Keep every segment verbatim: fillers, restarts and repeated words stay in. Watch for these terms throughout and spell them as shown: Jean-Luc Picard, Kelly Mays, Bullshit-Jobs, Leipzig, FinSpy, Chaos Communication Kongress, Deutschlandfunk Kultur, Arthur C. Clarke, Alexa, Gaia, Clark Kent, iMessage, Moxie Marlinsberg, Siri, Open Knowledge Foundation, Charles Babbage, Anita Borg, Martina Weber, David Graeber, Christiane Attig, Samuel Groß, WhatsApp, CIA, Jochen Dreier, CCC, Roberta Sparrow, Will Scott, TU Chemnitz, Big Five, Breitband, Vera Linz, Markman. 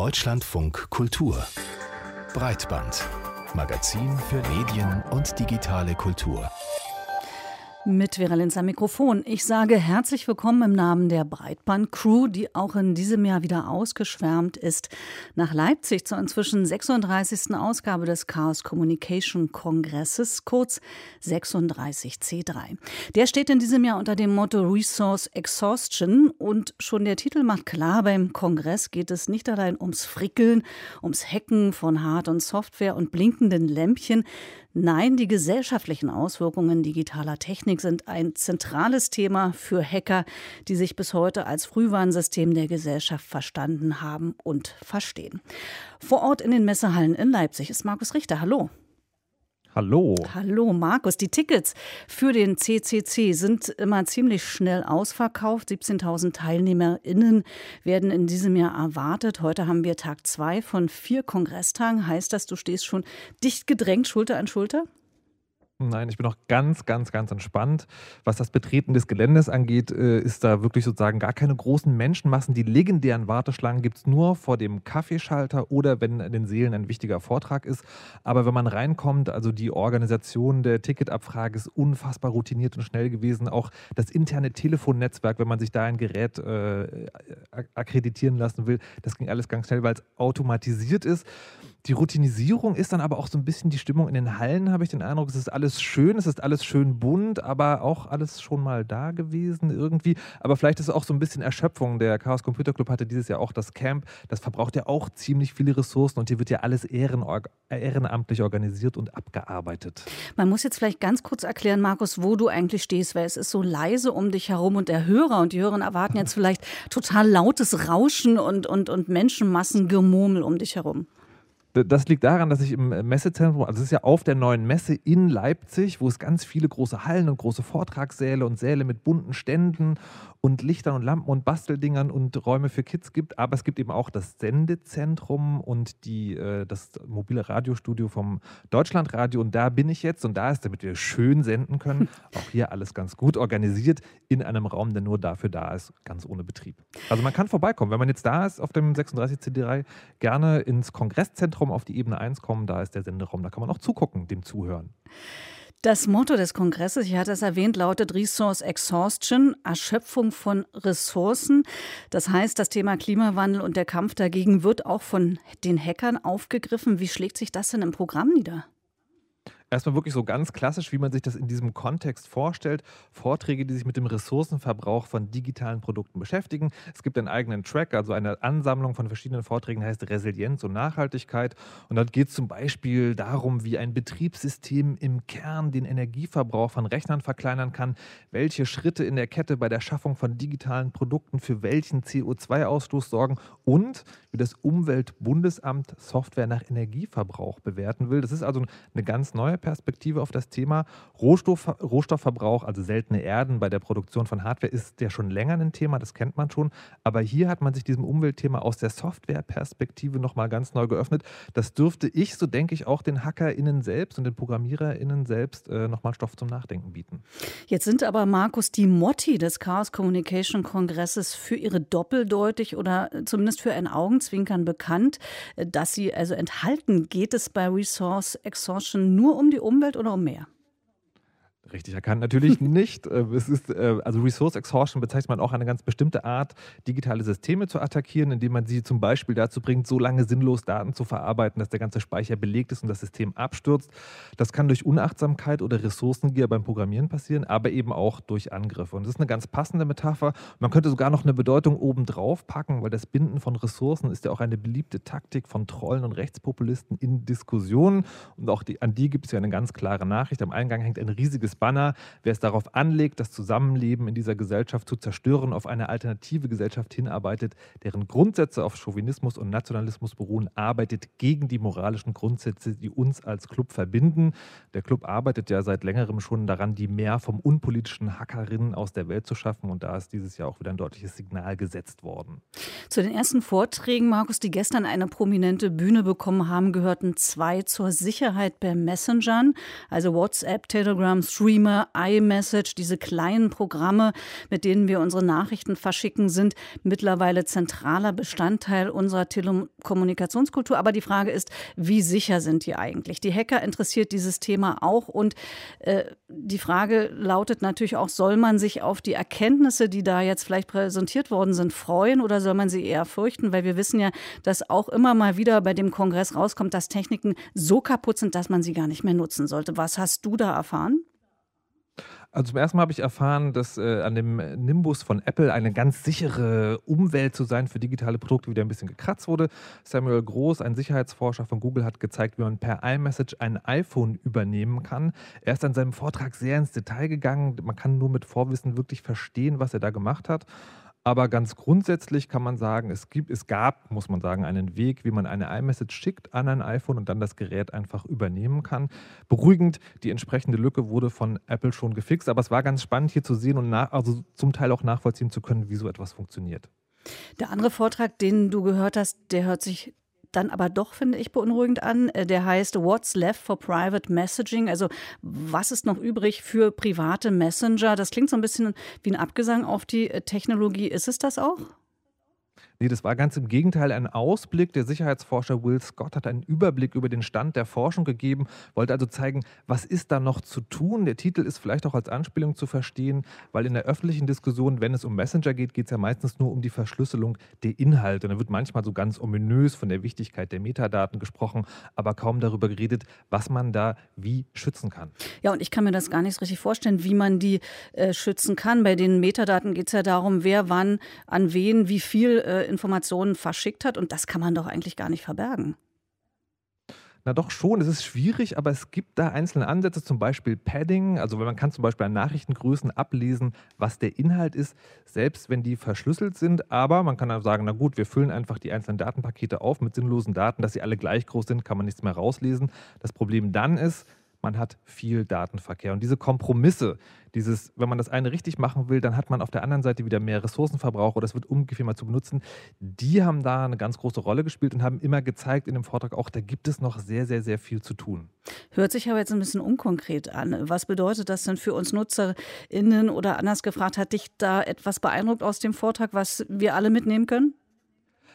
Deutschlandfunk Kultur. Breitband. Magazin für Medien und digitale Kultur. Mit Vera Linz am Mikrofon. Ich sage herzlich willkommen im Namen der Breitband-Crew, die auch in diesem Jahr wieder ausgeschwärmt ist, nach Leipzig zur inzwischen sechsunddreißigsten Ausgabe des Chaos Communication Kongresses, kurz sechsunddreißig C drei. Der steht in diesem Jahr unter dem Motto Resource Exhaustion und schon der Titel macht klar, beim Kongress geht es nicht allein ums Frickeln, ums Hacken von Hard- und Software und blinkenden Lämpchen. Nein, die gesellschaftlichen Auswirkungen digitaler Technik sind ein zentrales Thema für Hacker, die sich bis heute als Frühwarnsystem der Gesellschaft verstanden haben und verstehen. Vor Ort in den Messehallen in Leipzig ist Markus Richter. Hallo. Hallo. Hallo Markus. Die Tickets für den C C C sind immer ziemlich schnell ausverkauft. siebzehntausend TeilnehmerInnen werden in diesem Jahr erwartet. Heute haben wir Tag zwei von vier Kongresstagen. Heißt das, du stehst schon dicht gedrängt, Schulter an Schulter? Nein, ich bin auch ganz, ganz, ganz entspannt. Was das Betreten des Geländes angeht, ist da wirklich sozusagen gar keine großen Menschenmassen. Die legendären Warteschlangen gibt es nur vor dem Kaffeeschalter oder wenn in den Sälen ein wichtiger Vortrag ist. Aber wenn man reinkommt, also die Organisation der Ticketabfrage ist unfassbar routiniert und schnell gewesen. Auch das interne Telefonnetzwerk, wenn man sich da ein Gerät äh, akkreditieren lassen will, das ging alles ganz schnell, weil es automatisiert ist. Die Routinisierung ist dann aber auch so ein bisschen die Stimmung in den Hallen, habe ich den Eindruck. Es ist alles schön, es ist alles schön bunt, aber auch alles schon mal da gewesen irgendwie. Aber vielleicht ist es auch so ein bisschen Erschöpfung. Der Chaos Computer Club hatte dieses Jahr auch das Camp. Das verbraucht ja auch ziemlich viele Ressourcen und hier wird ja alles ehrenor- ehrenamtlich organisiert und abgearbeitet. Man muss jetzt vielleicht ganz kurz erklären, Markus, wo du eigentlich stehst, weil es ist so leise um dich herum und der Hörer und die Hörerinnen erwarten jetzt vielleicht total lautes Rauschen und, und, und Menschenmassengemurmel um dich herum. Das liegt daran, dass ich im Messezentrum, also es ist ja auf der neuen Messe in Leipzig, wo es ganz viele große Hallen und große Vortragssäle und Säle mit bunten Ständen und Lichtern und Lampen und Basteldingern und Räume für Kids gibt. Aber es gibt eben auch das Sendezentrum und die, das mobile Radiostudio vom Deutschlandradio. Und da bin ich jetzt und da ist, damit wir schön senden können, auch hier alles ganz gut organisiert in einem Raum, der nur dafür da ist, ganz ohne Betrieb. Also man kann vorbeikommen. Wenn man jetzt da ist auf dem sechsunddreißig C drei, gerne ins Kongresszentrum auf die Ebene eins kommen, da ist der Senderaum, da kann man auch zugucken, dem Zuhören. Das Motto des Kongresses, ich hatte es erwähnt, lautet Resource Exhaustion, Erschöpfung von Ressourcen. Das heißt, das Thema Klimawandel und der Kampf dagegen wird auch von den Hackern aufgegriffen. Wie schlägt sich das denn im Programm nieder? Erstmal wirklich so ganz klassisch, wie man sich das in diesem Kontext vorstellt. Vorträge, die sich mit dem Ressourcenverbrauch von digitalen Produkten beschäftigen. Es gibt einen eigenen Track, also eine Ansammlung von verschiedenen Vorträgen, heißt Resilienz und Nachhaltigkeit. Und dort geht es zum Beispiel darum, wie ein Betriebssystem im Kern den Energieverbrauch von Rechnern verkleinern kann, welche Schritte in der Kette bei der Schaffung von digitalen Produkten für welchen C O zwei Ausstoß sorgen und wie das Umweltbundesamt Software nach Energieverbrauch bewerten will. Das ist also eine ganz neue Perspektive auf das Thema. Rohstoff, Rohstoffverbrauch, also seltene Erden bei der Produktion von Hardware, ist ja schon länger ein Thema, das kennt man schon. Aber hier hat man sich diesem Umweltthema aus der Softwareperspektive nochmal ganz neu geöffnet. Das dürfte ich, so denke ich, auch den HackerInnen selbst und den ProgrammiererInnen selbst äh, nochmal Stoff zum Nachdenken bieten. Jetzt sind aber, Markus, die Motti des Chaos Communication Kongresses für ihre Doppeldeutig oder zumindest für ein Augenzwinkern bekannt, dass sie also enthalten. Geht es bei Resource Exhaustion nur um die Umwelt oder um mehr? Richtig erkannt, natürlich nicht. Es ist, also Resource Exhaustion bezeichnet man auch eine ganz bestimmte Art, digitale Systeme zu attackieren, indem man sie zum Beispiel dazu bringt, so lange sinnlos Daten zu verarbeiten, dass der ganze Speicher belegt ist und das System abstürzt. Das kann durch Unachtsamkeit oder Ressourcengier beim Programmieren passieren, aber eben auch durch Angriffe. Und das ist eine ganz passende Metapher. Man könnte sogar noch eine Bedeutung obendrauf packen, weil das Binden von Ressourcen ist ja auch eine beliebte Taktik von Trollen und Rechtspopulisten in Diskussionen. Und auch die, an die gibt es ja eine ganz klare Nachricht. Am Eingang hängt ein riesiges Banner, wer es darauf anlegt, das Zusammenleben in dieser Gesellschaft zu zerstören, auf eine alternative Gesellschaft hinarbeitet, deren Grundsätze auf Chauvinismus und Nationalismus beruhen, arbeitet gegen die moralischen Grundsätze, die uns als Club verbinden. Der Club arbeitet ja seit längerem schon daran, die mehr vom unpolitischen Hackerinnen aus der Welt zu schaffen und da ist dieses Jahr auch wieder ein deutliches Signal gesetzt worden. Zu den ersten Vorträgen, Markus, die gestern eine prominente Bühne bekommen haben, gehörten zwei zur Sicherheit bei Messengern, also WhatsApp, Telegram, Stream Streamer, iMessage, diese kleinen Programme, mit denen wir unsere Nachrichten verschicken, sind mittlerweile zentraler Bestandteil unserer Telekommunikationskultur. Aber die Frage ist, wie sicher sind die eigentlich? Die Hacker interessiert dieses Thema auch. Und äh, die Frage lautet natürlich auch, soll man sich auf die Erkenntnisse, die da jetzt vielleicht präsentiert worden sind, freuen oder soll man sie eher fürchten? Weil wir wissen ja, dass auch immer mal wieder bei dem Kongress rauskommt, dass Techniken so kaputt sind, dass man sie gar nicht mehr nutzen sollte. Was hast du da erfahren? Also zum ersten Mal habe ich erfahren, dass äh, an dem Nimbus von Apple, eine ganz sichere Umwelt zu sein für digitale Produkte, wieder ein bisschen gekratzt wurde. Samuel Groß, ein Sicherheitsforscher von Google, hat gezeigt, wie man per iMessage ein iPhone übernehmen kann. Er ist an seinem Vortrag sehr ins Detail gegangen. Man kann nur mit Vorwissen wirklich verstehen, was er da gemacht hat. Aber ganz grundsätzlich kann man sagen, es gibt, es gab, muss man sagen, einen Weg, wie man eine iMessage schickt an ein iPhone und dann das Gerät einfach übernehmen kann. Beruhigend, die entsprechende Lücke wurde von Apple schon gefixt, aber es war ganz spannend hier zu sehen und nach, also zum Teil auch nachvollziehen zu können, wie so etwas funktioniert. Der andere Vortrag, den du gehört hast, der hört sich dann aber doch, finde ich, beunruhigend an. Der heißt What's Left for Private Messaging, also was ist noch übrig für private Messenger? Das klingt so ein bisschen wie ein Abgesang auf die Technologie. Ist es das auch? Nee, das war ganz im Gegenteil ein Ausblick. Der Sicherheitsforscher Will Scott hat einen Überblick über den Stand der Forschung gegeben, wollte also zeigen, was ist da noch zu tun. Der Titel ist vielleicht auch als Anspielung zu verstehen, weil in der öffentlichen Diskussion, wenn es um Messenger geht, geht es ja meistens nur um die Verschlüsselung der Inhalte. Und da wird manchmal so ganz ominös von der Wichtigkeit der Metadaten gesprochen, aber kaum darüber geredet, was man da wie schützen kann. Ja, und ich kann mir das gar nicht so richtig vorstellen, wie man die äh, schützen kann. Bei den Metadaten geht es ja darum, wer wann, an wen, wie viel äh, Informationen verschickt hat, und das kann man doch eigentlich gar nicht verbergen. Na doch schon, es ist schwierig, aber es gibt da einzelne Ansätze, zum Beispiel Padding, also man kann zum Beispiel an Nachrichtengrößen ablesen, was der Inhalt ist, selbst wenn die verschlüsselt sind, aber man kann dann sagen, na gut, wir füllen einfach die einzelnen Datenpakete auf mit sinnlosen Daten, dass sie alle gleich groß sind, kann man nichts mehr rauslesen. Das Problem dann ist, man hat viel Datenverkehr. Und diese Kompromisse, dieses, wenn man das eine richtig machen will, dann hat man auf der anderen Seite wieder mehr Ressourcenverbrauch oder es wird ungefähr mal zu benutzen, die haben da eine ganz große Rolle gespielt und haben immer gezeigt in dem Vortrag auch, da gibt es noch sehr, sehr, sehr viel zu tun. Hört sich aber jetzt ein bisschen unkonkret an. Was bedeutet das denn für uns NutzerInnen, oder anders gefragt, hat dich da etwas beeindruckt aus dem Vortrag, was wir alle mitnehmen können?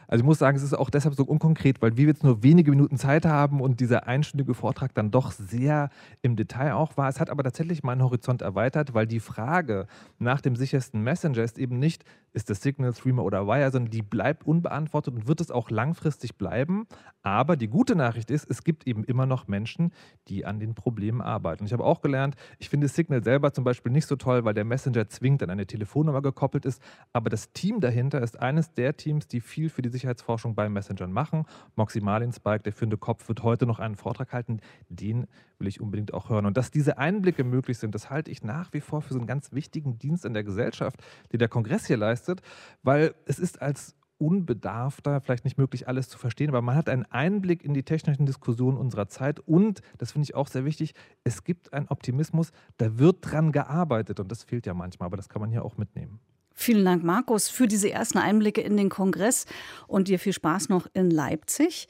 Also ich muss sagen, es ist auch deshalb so unkonkret, weil wir jetzt nur wenige Minuten Zeit haben und dieser einstündige Vortrag dann doch sehr im Detail auch war. Es hat aber tatsächlich meinen Horizont erweitert, weil die Frage nach dem sichersten Messenger ist eben nicht, ist das Signal, Threema oder Wire, sondern die bleibt unbeantwortet und wird es auch langfristig bleiben. Aber die gute Nachricht ist, es gibt eben immer noch Menschen, die an den Problemen arbeiten. Und ich habe auch gelernt, ich finde Signal selber zum Beispiel nicht so toll, weil der Messenger zwingend an eine Telefonnummer gekoppelt ist. Aber das Team dahinter ist eines der Teams, die viel für die Sicherheitsforschung bei Messengern machen. Moxie Marlinsberg, der führende Kopf, wird heute noch einen Vortrag halten. Den will ich unbedingt auch hören. Und dass diese Einblicke möglich sind, das halte ich nach wie vor für so einen ganz wichtigen Dienst an der Gesellschaft, den der Kongress hier leistet, weil es ist als Unbedarfter vielleicht nicht möglich, alles zu verstehen, aber man hat einen Einblick in die technischen Diskussionen unserer Zeit und, das finde ich auch sehr wichtig, es gibt einen Optimismus, da wird dran gearbeitet und das fehlt ja manchmal, aber das kann man hier auch mitnehmen. Vielen Dank, Markus, für diese ersten Einblicke in den Kongress und dir viel Spaß noch in Leipzig.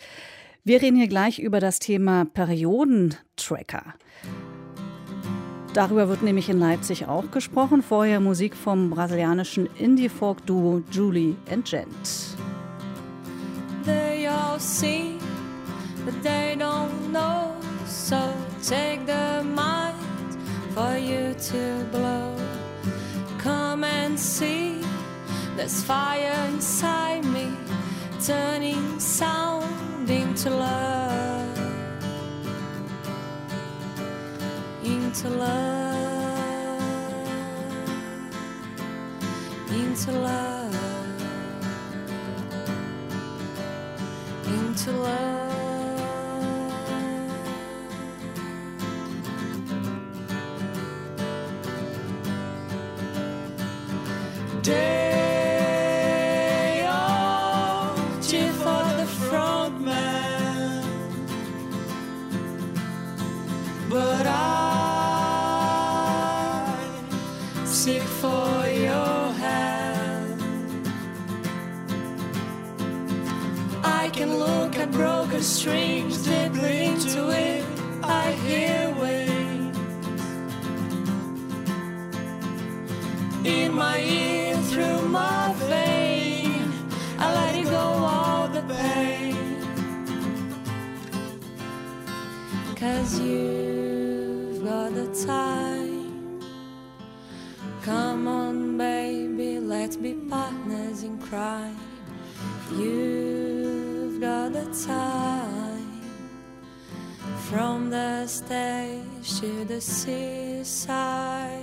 Wir reden hier gleich über das Thema Periodentracker. Darüber wird nämlich in Leipzig auch gesprochen. Vorher Musik vom brasilianischen Indie-Folk-Duo Julie and Gent. They all see, but they don't know, so take the mind for you to blow. Come and see, there's fire inside me, turning sound into love, into love, into love, into love. Day all cheer for the front man, but I seek for your hand. I can look at broken strings, they bring to it. I hear waves in my ear, through my vein. I let it go, all the pain. Cause you've got the time. Come on, baby, let's be partners in crime. You've got the time. From the stage to the seaside.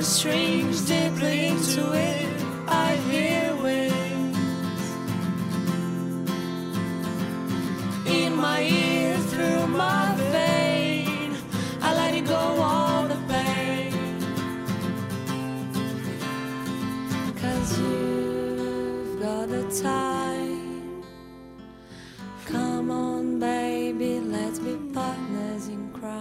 Strings deeply into it, I hear wings in my ear, through my vein. I let it go, all the pain. Cause you've got the time. Come on, baby, let's be partners in crime.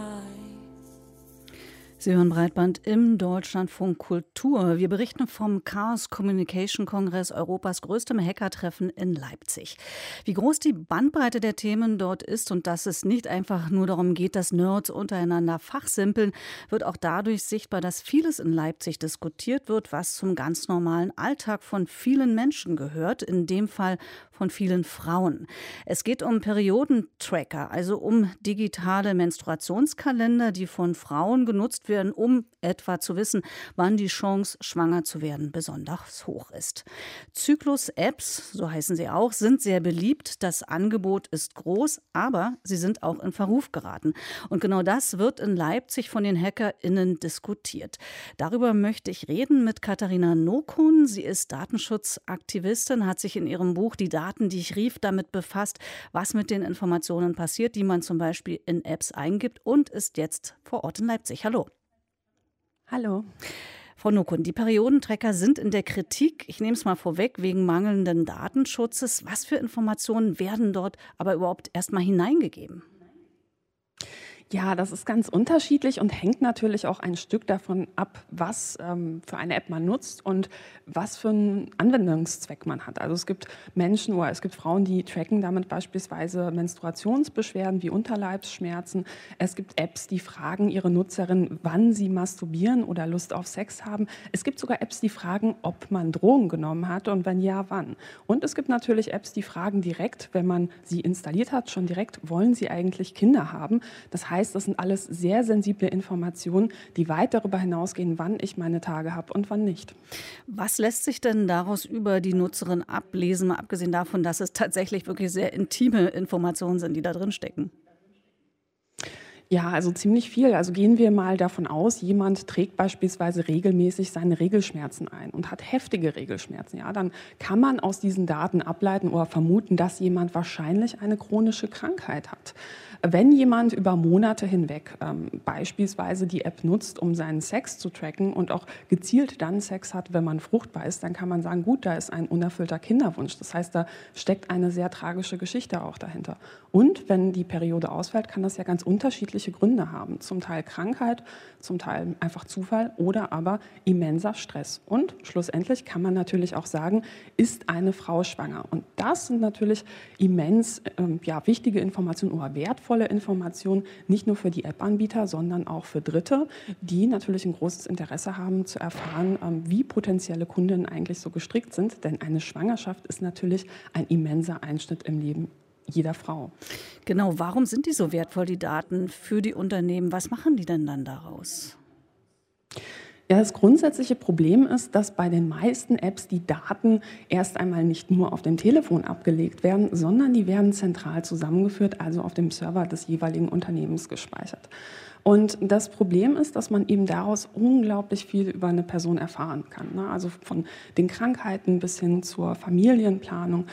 Sie hören Breitband im Deutschlandfunk Kultur. Wir berichten vom Chaos Communication Kongress, Europas größtem Hackertreffen in Leipzig. Wie groß die Bandbreite der Themen dort ist und dass es nicht einfach nur darum geht, dass Nerds untereinander fachsimpeln, wird auch dadurch sichtbar, dass vieles in Leipzig diskutiert wird, was zum ganz normalen Alltag von vielen Menschen gehört, in dem Fall von vielen Frauen. Es geht um Periodentracker, also um digitale Menstruationskalender, die von Frauen genutzt werden, um etwa zu wissen, wann die Chance, schwanger zu werden, besonders hoch ist. Zyklus-Apps, so heißen sie auch, sind sehr beliebt. Das Angebot ist groß, aber sie sind auch in Verruf geraten. Und genau das wird in Leipzig von den HackerInnen diskutiert. Darüber möchte ich reden mit Katharina Nocun. Sie ist Datenschutzaktivistin, hat sich in ihrem Buch Die Daten, die ich rief, damit befasst, was mit den Informationen passiert, die man zum Beispiel in Apps eingibt, und ist jetzt vor Ort in Leipzig. Hallo. Hallo. Frau Nocun, die Periodentracker sind in der Kritik, ich nehme es mal vorweg, wegen mangelnden Datenschutzes. Was für Informationen werden dort aber überhaupt erst mal hineingegeben? Ja, das ist ganz unterschiedlich und hängt natürlich auch ein Stück davon ab, was ähm, für eine App man nutzt und was für einen Anwendungszweck man hat. Also es gibt Menschen oder es gibt Frauen, die tracken damit beispielsweise Menstruationsbeschwerden wie Unterleibsschmerzen. Es gibt Apps, die fragen ihre Nutzerinnen, wann sie masturbieren oder Lust auf Sex haben. Es gibt sogar Apps, die fragen, ob man Drogen genommen hat und wenn ja, wann. Und es gibt natürlich Apps, die fragen direkt, wenn man sie installiert hat, schon direkt, wollen sie eigentlich Kinder haben? Das heißt, heißt, das sind alles sehr sensible Informationen, die weit darüber hinausgehen, wann ich meine Tage habe und wann nicht. Was lässt sich denn daraus über die Nutzerin ablesen, mal abgesehen davon, dass es tatsächlich wirklich sehr intime Informationen sind, die da drin stecken? Ja, also ziemlich viel. Also gehen wir mal davon aus, jemand trägt beispielsweise regelmäßig seine Regelschmerzen ein und hat heftige Regelschmerzen. Ja, dann kann man aus diesen Daten ableiten oder vermuten, dass jemand wahrscheinlich eine chronische Krankheit hat. Wenn jemand über Monate hinweg ähm, beispielsweise die App nutzt, um seinen Sex zu tracken und auch gezielt dann Sex hat, wenn man fruchtbar ist, dann kann man sagen, gut, da ist ein unerfüllter Kinderwunsch. Das heißt, da steckt eine sehr tragische Geschichte auch dahinter. Und wenn die Periode ausfällt, kann das ja ganz unterschiedliche Gründe haben. Zum Teil Krankheit, zum Teil einfach Zufall oder aber immenser Stress. Und schlussendlich kann man natürlich auch sagen, ist eine Frau schwanger? Und das sind natürlich immens ähm, ja, wichtige Informationen oder wertvolle Informationen, nicht nur für die App-Anbieter, sondern auch für Dritte, die natürlich ein großes Interesse haben, zu erfahren, wie potenzielle Kundinnen eigentlich so gestrickt sind. Denn eine Schwangerschaft ist natürlich ein immenser Einschnitt im Leben jeder Frau. Genau, warum sind die so wertvoll, die Daten für die Unternehmen? Was machen die denn dann daraus? Ja, das grundsätzliche Problem ist, dass bei den meisten Apps die Daten erst einmal nicht nur auf dem Telefon abgelegt werden, sondern die werden zentral zusammengeführt, also auf dem Server des jeweiligen Unternehmens gespeichert. Und das Problem ist, dass man eben daraus unglaublich viel über eine Person erfahren kann, ne? Also von den Krankheiten bis hin zur Familienplanung.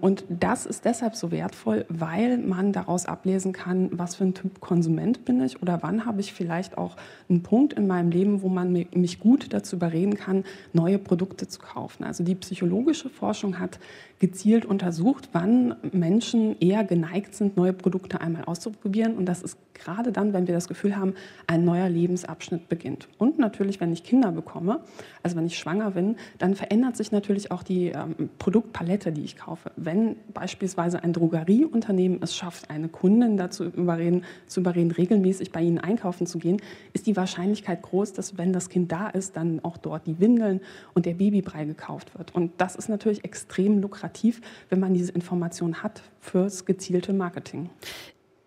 Und das ist deshalb so wertvoll, weil man daraus ablesen kann, was für ein Typ Konsument bin ich oder wann habe ich vielleicht auch einen Punkt in meinem Leben, wo man mich gut dazu überreden kann, neue Produkte zu kaufen. Also die psychologische Forschung hat gezielt untersucht, wann Menschen eher geneigt sind, neue Produkte einmal auszuprobieren. Und das ist gerade dann, wenn wir das Gefühl haben, ein neuer Lebensabschnitt beginnt. Und natürlich, wenn ich Kinder bekomme, also wenn ich schwanger bin, dann verändert sich natürlich auch die ähm, Produktpalette, die ich kaufe. Wenn beispielsweise ein Drogerieunternehmen es schafft, eine Kundin dazu überreden, zu überreden, regelmäßig bei ihnen einkaufen zu gehen, ist die Wahrscheinlichkeit groß, dass wenn das Kind da ist, dann auch dort die Windeln und der Babybrei gekauft wird. Und das ist natürlich extrem lukrativ, wenn man diese Information hat fürs gezielte Marketing.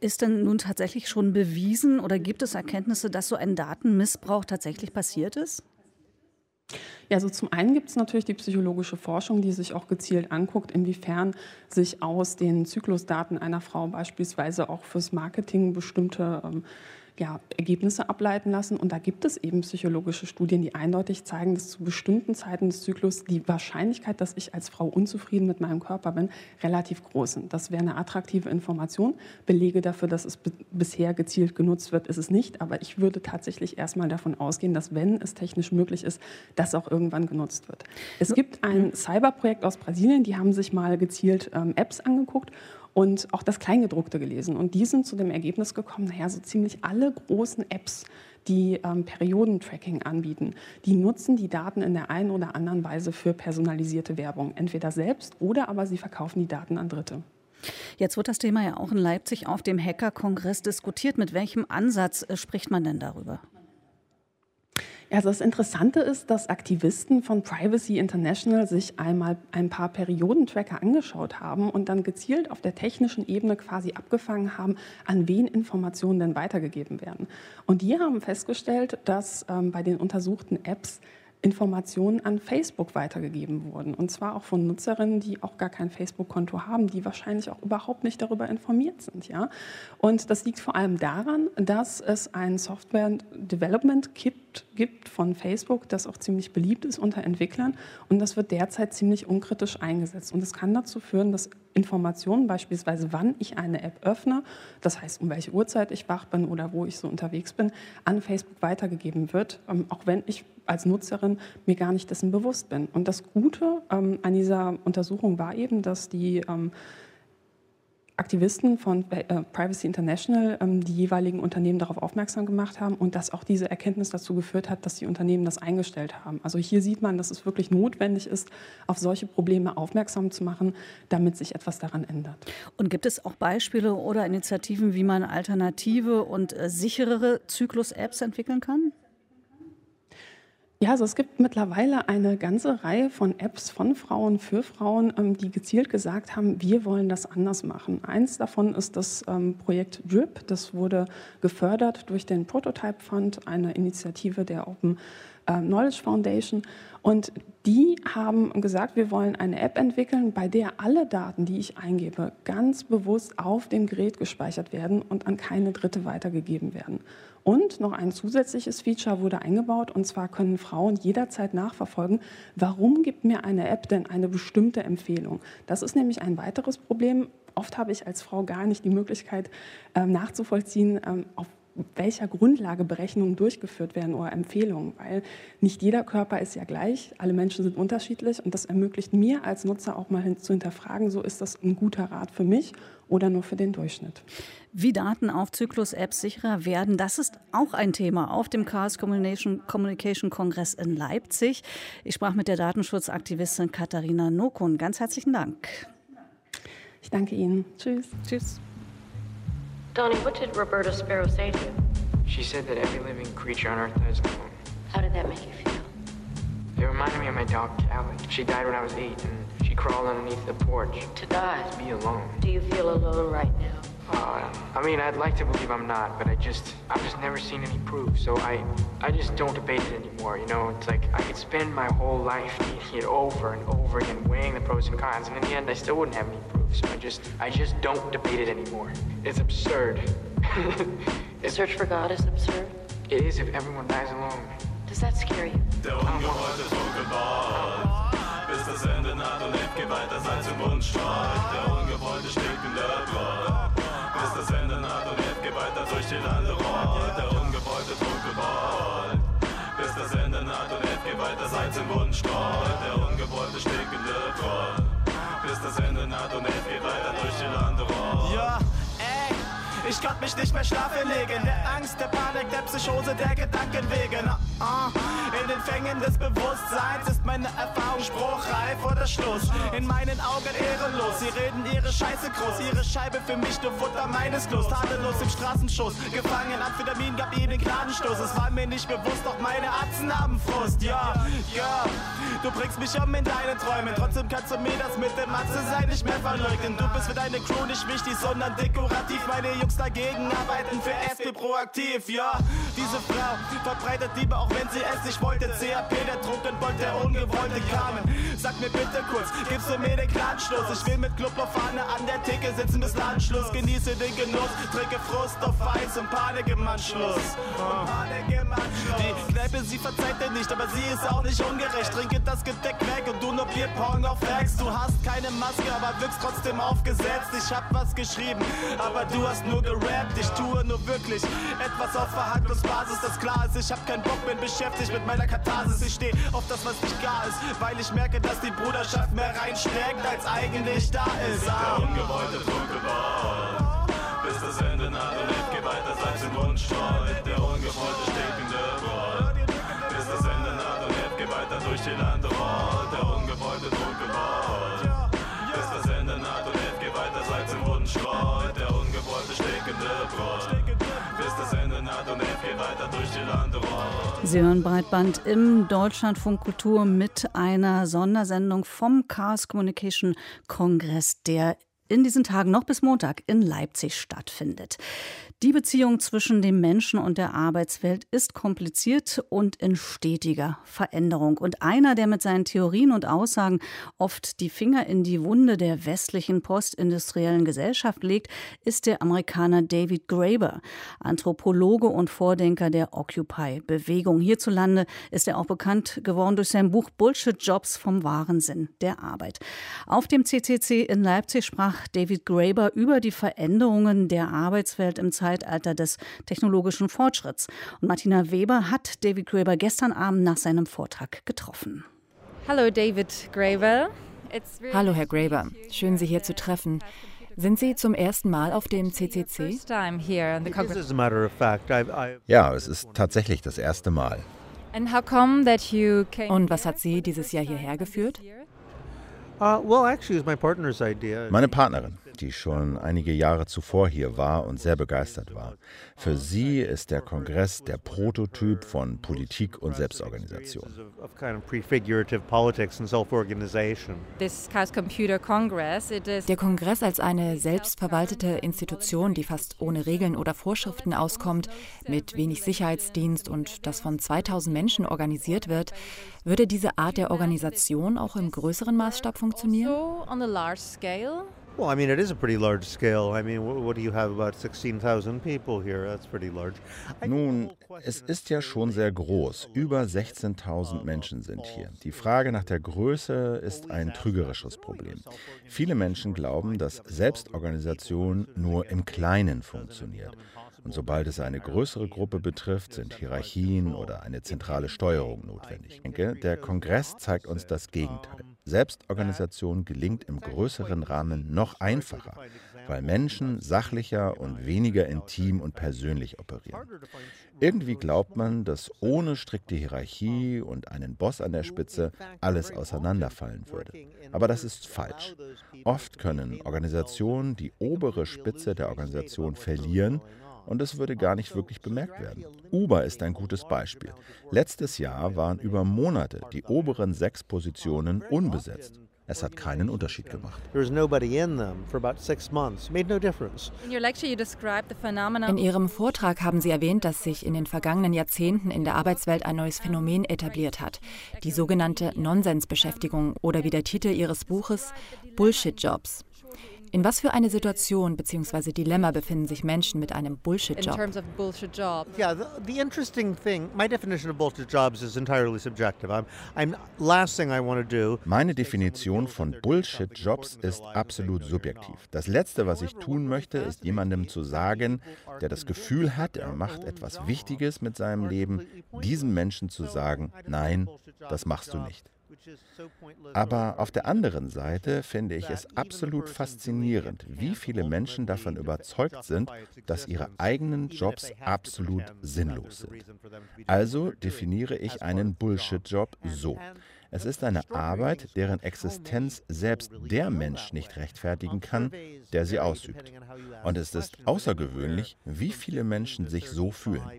Ist denn nun tatsächlich schon bewiesen oder gibt es Erkenntnisse, dass so ein Datenmissbrauch tatsächlich passiert ist? Ja, also zum einen gibt es natürlich die psychologische Forschung, die sich auch gezielt anguckt, inwiefern sich aus den Zyklusdaten einer Frau beispielsweise auch fürs Marketing bestimmte ähm, ja, Ergebnisse ableiten lassen. Und da gibt es eben psychologische Studien, die eindeutig zeigen, dass zu bestimmten Zeiten des Zyklus die Wahrscheinlichkeit, dass ich als Frau unzufrieden mit meinem Körper bin, relativ groß sind. Das wäre eine attraktive Information. Belege dafür, dass es b- bisher gezielt genutzt wird, ist es nicht. Aber ich würde tatsächlich erstmal davon ausgehen, dass, wenn es technisch möglich ist, das auch irgendwann genutzt wird. Es gibt ein Cyberprojekt aus Brasilien, die haben sich mal gezielt ähm, Apps angeguckt und auch das Kleingedruckte gelesen. Und die sind zu dem Ergebnis gekommen, naja, so ziemlich alle großen Apps, die ähm, Periodentracking anbieten, die nutzen die Daten in der einen oder anderen Weise für personalisierte Werbung. Entweder selbst oder aber sie verkaufen die Daten an Dritte. Jetzt wird das Thema ja auch in Leipzig auf dem Hacker-Kongress diskutiert. Mit welchem Ansatz äh, spricht man denn darüber? Also das Interessante ist, dass Aktivisten von Privacy International sich einmal ein paar Periodentracker angeschaut haben und dann gezielt auf der technischen Ebene quasi abgefangen haben, an wen Informationen denn weitergegeben werden. Und die haben festgestellt, dass ähm, bei den untersuchten Apps Informationen an Facebook weitergegeben wurden. Und zwar auch von Nutzerinnen, die auch gar kein Facebook-Konto haben, die wahrscheinlich auch überhaupt nicht darüber informiert sind. Ja? Und das liegt vor allem daran, dass es ein Software-Development-Kit gibt von Facebook, das auch ziemlich beliebt ist unter Entwicklern. Und das wird derzeit ziemlich unkritisch eingesetzt. Und es kann dazu führen, dass Informationen, beispielsweise wann ich eine App öffne, das heißt, um welche Uhrzeit ich wach bin oder wo ich so unterwegs bin, an Facebook weitergegeben wird, ähm, auch wenn ich als Nutzerin mir gar nicht dessen bewusst bin. Und das Gute ähm, an dieser Untersuchung war eben, dass die ähm, Aktivisten von äh, Privacy International ähm, die jeweiligen Unternehmen darauf aufmerksam gemacht haben und dass auch diese Erkenntnis dazu geführt hat, dass die Unternehmen das eingestellt haben. Also hier sieht man, dass es wirklich notwendig ist, auf solche Probleme aufmerksam zu machen, damit sich etwas daran ändert. Und gibt es auch Beispiele oder Initiativen, wie man alternative und äh, sicherere Zyklus-Apps entwickeln kann? Ja, also es gibt mittlerweile eine ganze Reihe von Apps von Frauen für Frauen, die gezielt gesagt haben, wir wollen das anders machen. Eins davon ist das Projekt D R I P. Das wurde gefördert durch den Prototype Fund, eine Initiative der Open Knowledge Foundation. Und die haben gesagt, wir wollen eine App entwickeln, bei der alle Daten, die ich eingebe, ganz bewusst auf dem Gerät gespeichert werden und an keine Dritte weitergegeben werden. Und noch ein zusätzliches Feature wurde eingebaut, und zwar können Frauen jederzeit nachverfolgen, warum gibt mir eine App denn eine bestimmte Empfehlung? Das ist nämlich ein weiteres Problem. Oft habe ich als Frau gar nicht die Möglichkeit nachzuvollziehen, auf welcher Grundlage Berechnungen durchgeführt werden oder Empfehlungen, weil nicht jeder Körper ist ja gleich, alle Menschen sind unterschiedlich und das ermöglicht mir als Nutzer auch mal hin- zu hinterfragen, so ist das ein guter Rat für mich oder nur für den Durchschnitt. Wie Daten auf Zyklus-Apps sicherer werden, das ist auch ein Thema auf dem Chaos Communication Kongress in Leipzig. Ich sprach mit der Datenschutzaktivistin Katharina Nocun. Ganz herzlichen Dank. Ich danke Ihnen. Tschüss. Tschüss. Donnie, what did Roberta Sparrow say to you? She said that every living creature on Earth has a clone. How did that make you feel? It reminded me of my dog, Callie. She died when I was eight, and she crawled underneath the porch. To die? To be alone. Do you feel alone right now? Uh, I mean, I'd like to believe I'm not, but I just, I've just never seen any proof, so I, I just don't debate it anymore, you know? It's like, I could spend my whole life thinking it over and over again, weighing the pros and cons, and in the end, I still wouldn't have any proof. So I just, I just don't debate it anymore. It's absurd. The search for God is absurd? It is if everyone dies alone. Does that scare you? Der ungewollte Dunkelbart bis das Ende naht und lebt weiter Salz im Mundstrahl. Der ungewollte schlägt in der Bart bis das Ende naht und lebt weiter durch den Landerohr. Der ungewollte Dunkelbart bis das Ende naht und lebt weiter Salz im Mundstrahl. Der ungewollte schlägt in der Bart bis das Ende naht und lebt weiter durch den Landerohr. Ja. Ich konnte mich nicht mehr schlafen legen, der Angst, der Panik, der Psychose, der Gedanken wegen. Oh, in den Fängen des Bewusstseins ist meine Erfahrung spruchreif oder Schluss. In meinen Augen ehrenlos, sie reden ihre Scheiße groß. Ihre Scheibe für mich nur Futter meines Lust. Tadellos im Straßenschuss, gefangen, Amphetamin gab ihnen Gnadenstoß. Es war mir nicht bewusst, doch meine Atzen haben Frust. Ja, ja, du bringst mich um in deinen Träumen. Trotzdem kannst du mir das mit dem Matze sein nicht mehr verleugnen. Du bist für deine Crew nicht wichtig, sondern dekorativ. Meine Jungs dagegen arbeiten für S P proaktiv, ja. Diese Frau verbreitet Liebe, auch wenn sie es nicht wollte. C A P, der Trunkenbold, der Ungewollte kamen. Sag mir bitte kurz, gibst du mir den Glanzschluss? Ich will mit Clublofane an der Theke sitzen bis Ladenschluss. Genieße den Genuss, trinke Frust auf Eis und Panik im Anschluss. Die Kneipe, sie verzeiht dir nicht, aber sie ist auch nicht ungerecht. Trinke das Gedeck weg und du nur Bierpong auf Rex. Du hast keine Maske, aber wirkst trotzdem aufgesetzt. Ich hab was geschrieben, aber du hast nur gerappt. Ich tue nur wirklich etwas auf Verhandlungsbasis, das klar ist. Ich hab keinen Bock, bin beschäftigt mit meiner Katharsis. Ich steh auf das, was nicht klar ist, weil ich merke, dass die Bruderschaft mehr reinsteckt, als eigentlich da ist. Der ungewollte Dunkelwald, bis das Ende naht und lebt, geh weiter, Salz im Mund streut. Der ungewollte stinkende Wald, bis das Ende naht und lebt, geh weiter durch die Landerohr. Der ungewollte Dunkelwald, bis das Ende naht und lebt, geh weiter, Salz im Mund streut. Der ungewollte stinkende Wald, bis das Ende naht und lebt, geh weiter durch die Landerohr. Sie hören Breitband im Deutschlandfunk Kultur mit einer Sondersendung vom Chaos Communication Kongress, der in diesen Tagen noch bis Montag in Leipzig stattfindet. Die Beziehung zwischen dem Menschen und der Arbeitswelt ist kompliziert und in stetiger Veränderung. Und einer, der mit seinen Theorien und Aussagen oft die Finger in die Wunde der westlichen postindustriellen Gesellschaft legt, ist der Amerikaner David Graeber, Anthropologe und Vordenker der Occupy-Bewegung. Hierzulande ist er auch bekannt geworden durch sein Buch Bullshit-Jobs vom wahren Sinn der Arbeit. Auf dem C C C in Leipzig sprach David Graeber über die Veränderungen der Arbeitswelt im Zeitalter Zeitalter des technologischen Fortschritts. Und Martina Weber hat David Graeber gestern Abend nach seinem Vortrag getroffen. Hallo David Graeber. Hallo Herr Graeber, schön Sie hier zu treffen. Sind Sie zum ersten Mal auf dem C C C? Ja, es ist tatsächlich das erste Mal. Und was hat Sie dieses Jahr hierher geführt? Meine Partnerin, die schon einige Jahre zuvor hier war und sehr begeistert war. Für sie ist der Kongress der Prototyp von Politik und Selbstorganisation. Der Kongress als eine selbstverwaltete Institution, die fast ohne Regeln oder Vorschriften auskommt, mit wenig Sicherheitsdienst und das von zweitausend Menschen organisiert wird, würde diese Art der Organisation auch im größeren Maßstab funktionieren? Well, I mean, it is a pretty large scale. I mean, what do you have about sixteen thousand people here? That's pretty large. Nun, es ist ja schon sehr groß. Über sechzehntausend Menschen sind hier. Die Frage nach der Größe ist ein trügerisches Problem. Viele Menschen glauben, dass Selbstorganisation nur im Kleinen funktioniert. Und sobald es eine größere Gruppe betrifft, sind Hierarchien oder eine zentrale Steuerung notwendig. Ich denke, der Kongress zeigt uns das Gegenteil. Selbstorganisation gelingt im größeren Rahmen noch einfacher, weil Menschen sachlicher und weniger intim und persönlich operieren. Irgendwie glaubt man, dass ohne strikte Hierarchie und einen Boss an der Spitze alles auseinanderfallen würde. Aber das ist falsch. Oft können Organisationen die obere Spitze der Organisation verlieren, und es würde gar nicht wirklich bemerkt werden. Uber ist ein gutes Beispiel. Letztes Jahr waren über Monate die oberen sechs Positionen unbesetzt. Es hat keinen Unterschied gemacht. In Ihrem Vortrag haben Sie erwähnt, dass sich in den vergangenen Jahrzehnten in der Arbeitswelt ein neues Phänomen etabliert hat, die sogenannte Nonsensbeschäftigung oder wie der Titel Ihres Buches Bullshit-Jobs. In was für eine Situation bzw. Dilemma befinden sich Menschen mit einem Bullshit-Job? Yeah, the, the interesting thing, my definition of bullshit jobs is entirely subjective. I'm, I'm last thing I want to do. Meine Definition von Bullshit-Jobs ist absolut subjektiv. Das Letzte, was ich tun möchte, ist jemandem zu sagen, der das Gefühl hat, er macht etwas Wichtiges mit seinem Leben, diesem Menschen zu sagen, nein, das machst du nicht. Aber auf der anderen Seite finde ich es absolut faszinierend, wie viele Menschen davon überzeugt sind, dass ihre eigenen Jobs absolut sinnlos sind. Also definiere ich einen Bullshit-Job so. Es ist eine Arbeit, deren Existenz selbst der Mensch nicht rechtfertigen kann, der sie ausübt. Und es ist außergewöhnlich, wie viele Menschen sich so fühlen.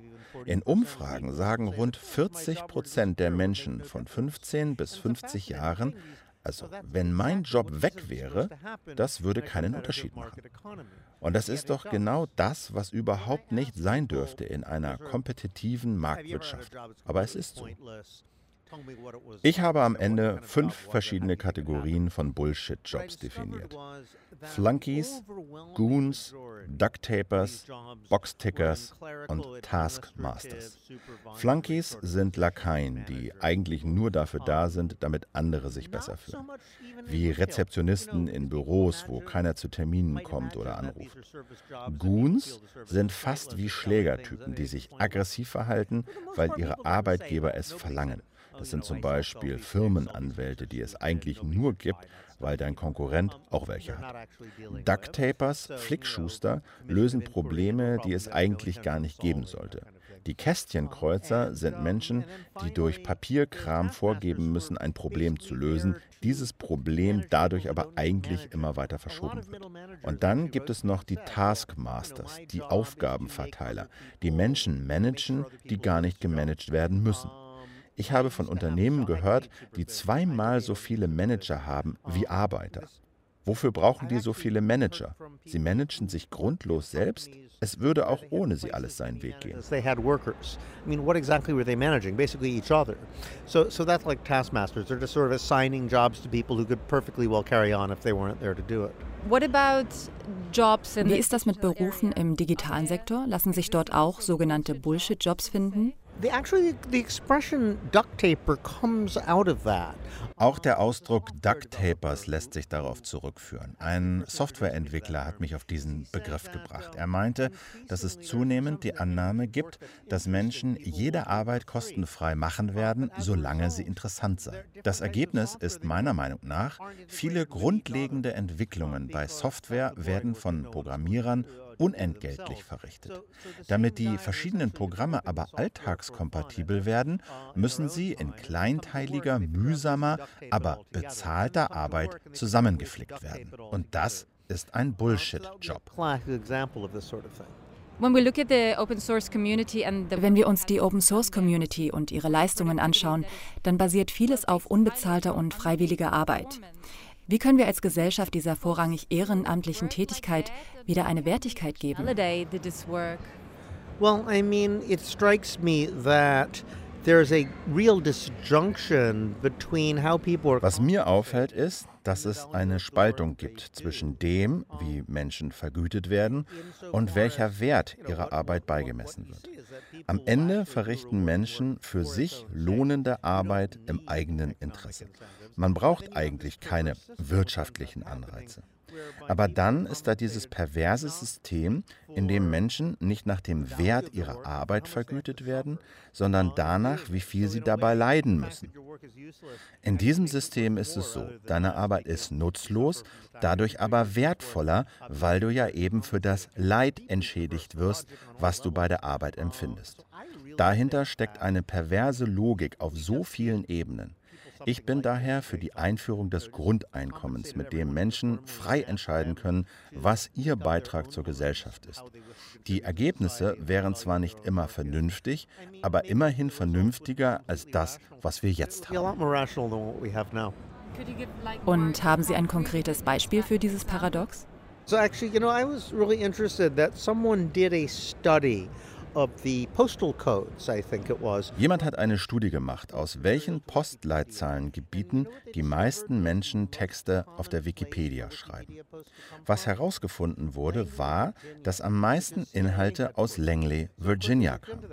In Umfragen sagen rund vierzig Prozent der Menschen von fünfzehn bis fünfzig Jahren, also wenn mein Job weg wäre, das würde keinen Unterschied machen. Und das ist doch genau das, was überhaupt nicht sein dürfte in einer kompetitiven Marktwirtschaft. Aber es ist so. Ich habe am Ende fünf verschiedene Kategorien von Bullshit-Jobs definiert. Flunkies, Goons, Ducktapers, Boxtickers und Taskmasters. Flunkies sind Lakaien, die eigentlich nur dafür da sind, damit andere sich besser fühlen. Wie Rezeptionisten in Büros, wo keiner zu Terminen kommt oder anruft. Goons sind fast wie Schlägertypen, die sich aggressiv verhalten, weil ihre Arbeitgeber es verlangen. Das sind zum Beispiel Firmenanwälte, die es eigentlich nur gibt, weil dein Konkurrent auch welche hat. Ducktapers, Flickschuster, lösen Probleme, die es eigentlich gar nicht geben sollte. Die Kästchenkreuzer sind Menschen, die durch Papierkram vorgeben müssen, ein Problem zu lösen, dieses Problem dadurch aber eigentlich immer weiter verschoben wird. Und dann gibt es noch die Taskmasters, die Aufgabenverteiler, die Menschen managen, die gar nicht gemanagt werden müssen. Ich habe von Unternehmen gehört, die zweimal so viele Manager haben wie Arbeiter. Wofür brauchen die so viele Manager? Sie managen sich grundlos selbst? Es würde auch ohne sie alles seinen Weg gehen. Wie ist das mit Berufen im digitalen Sektor? Lassen sich dort auch sogenannte Bullshit-Jobs finden? Auch der Ausdruck Ducktapers lässt sich darauf zurückführen. Ein Softwareentwickler hat mich auf diesen Begriff gebracht. Er meinte, dass es zunehmend die Annahme gibt, dass Menschen jede Arbeit kostenfrei machen werden, solange sie interessant sei. Das Ergebnis ist meiner Meinung nach, viele grundlegende Entwicklungen bei Software werden von Programmierern unentgeltlich verrichtet. Damit die verschiedenen Programme aber alltagskompatibel werden, müssen sie in kleinteiliger, mühsamer, aber bezahlter Arbeit zusammengeflickt werden. Und das ist ein Bullshit-Job. Wenn wir uns die Open-Source-Community und ihre Leistungen anschauen, dann basiert vieles auf unbezahlter und freiwilliger Arbeit. Wie können wir als Gesellschaft dieser vorrangig ehrenamtlichen Tätigkeit wieder eine Wertigkeit geben? Well, I mean, it strikes me that there's a real disjunction between how people are. Was mir auffällt ist, dass es eine Spaltung gibt zwischen dem, wie Menschen vergütet werden, und welcher Wert ihrer Arbeit beigemessen wird. Am Ende verrichten Menschen für sich lohnende Arbeit im eigenen Interesse. Man braucht eigentlich keine wirtschaftlichen Anreize. Aber dann ist da dieses perverse System, in dem Menschen nicht nach dem Wert ihrer Arbeit vergütet werden, sondern danach, wie viel sie dabei leiden müssen. In diesem System ist es so, deine Arbeit ist nutzlos, dadurch aber wertvoller, weil du ja eben für das Leid entschädigt wirst, was du bei der Arbeit empfindest. Dahinter steckt eine perverse Logik auf so vielen Ebenen. Ich bin daher für die Einführung des Grundeinkommens, mit dem Menschen frei entscheiden können, was ihr Beitrag zur Gesellschaft ist. Die Ergebnisse wären zwar nicht immer vernünftig, aber immerhin vernünftiger als das, was wir jetzt haben. Und haben Sie ein konkretes Beispiel für dieses Paradox? So actually, you know, I was really interested that someone did a study Jemand hat eine Studie gemacht, aus welchen Postleitzahlengebieten die meisten Menschen Texte auf der Wikipedia schreiben. Was herausgefunden wurde, war, dass am meisten Inhalte aus Langley, Virginia kamen.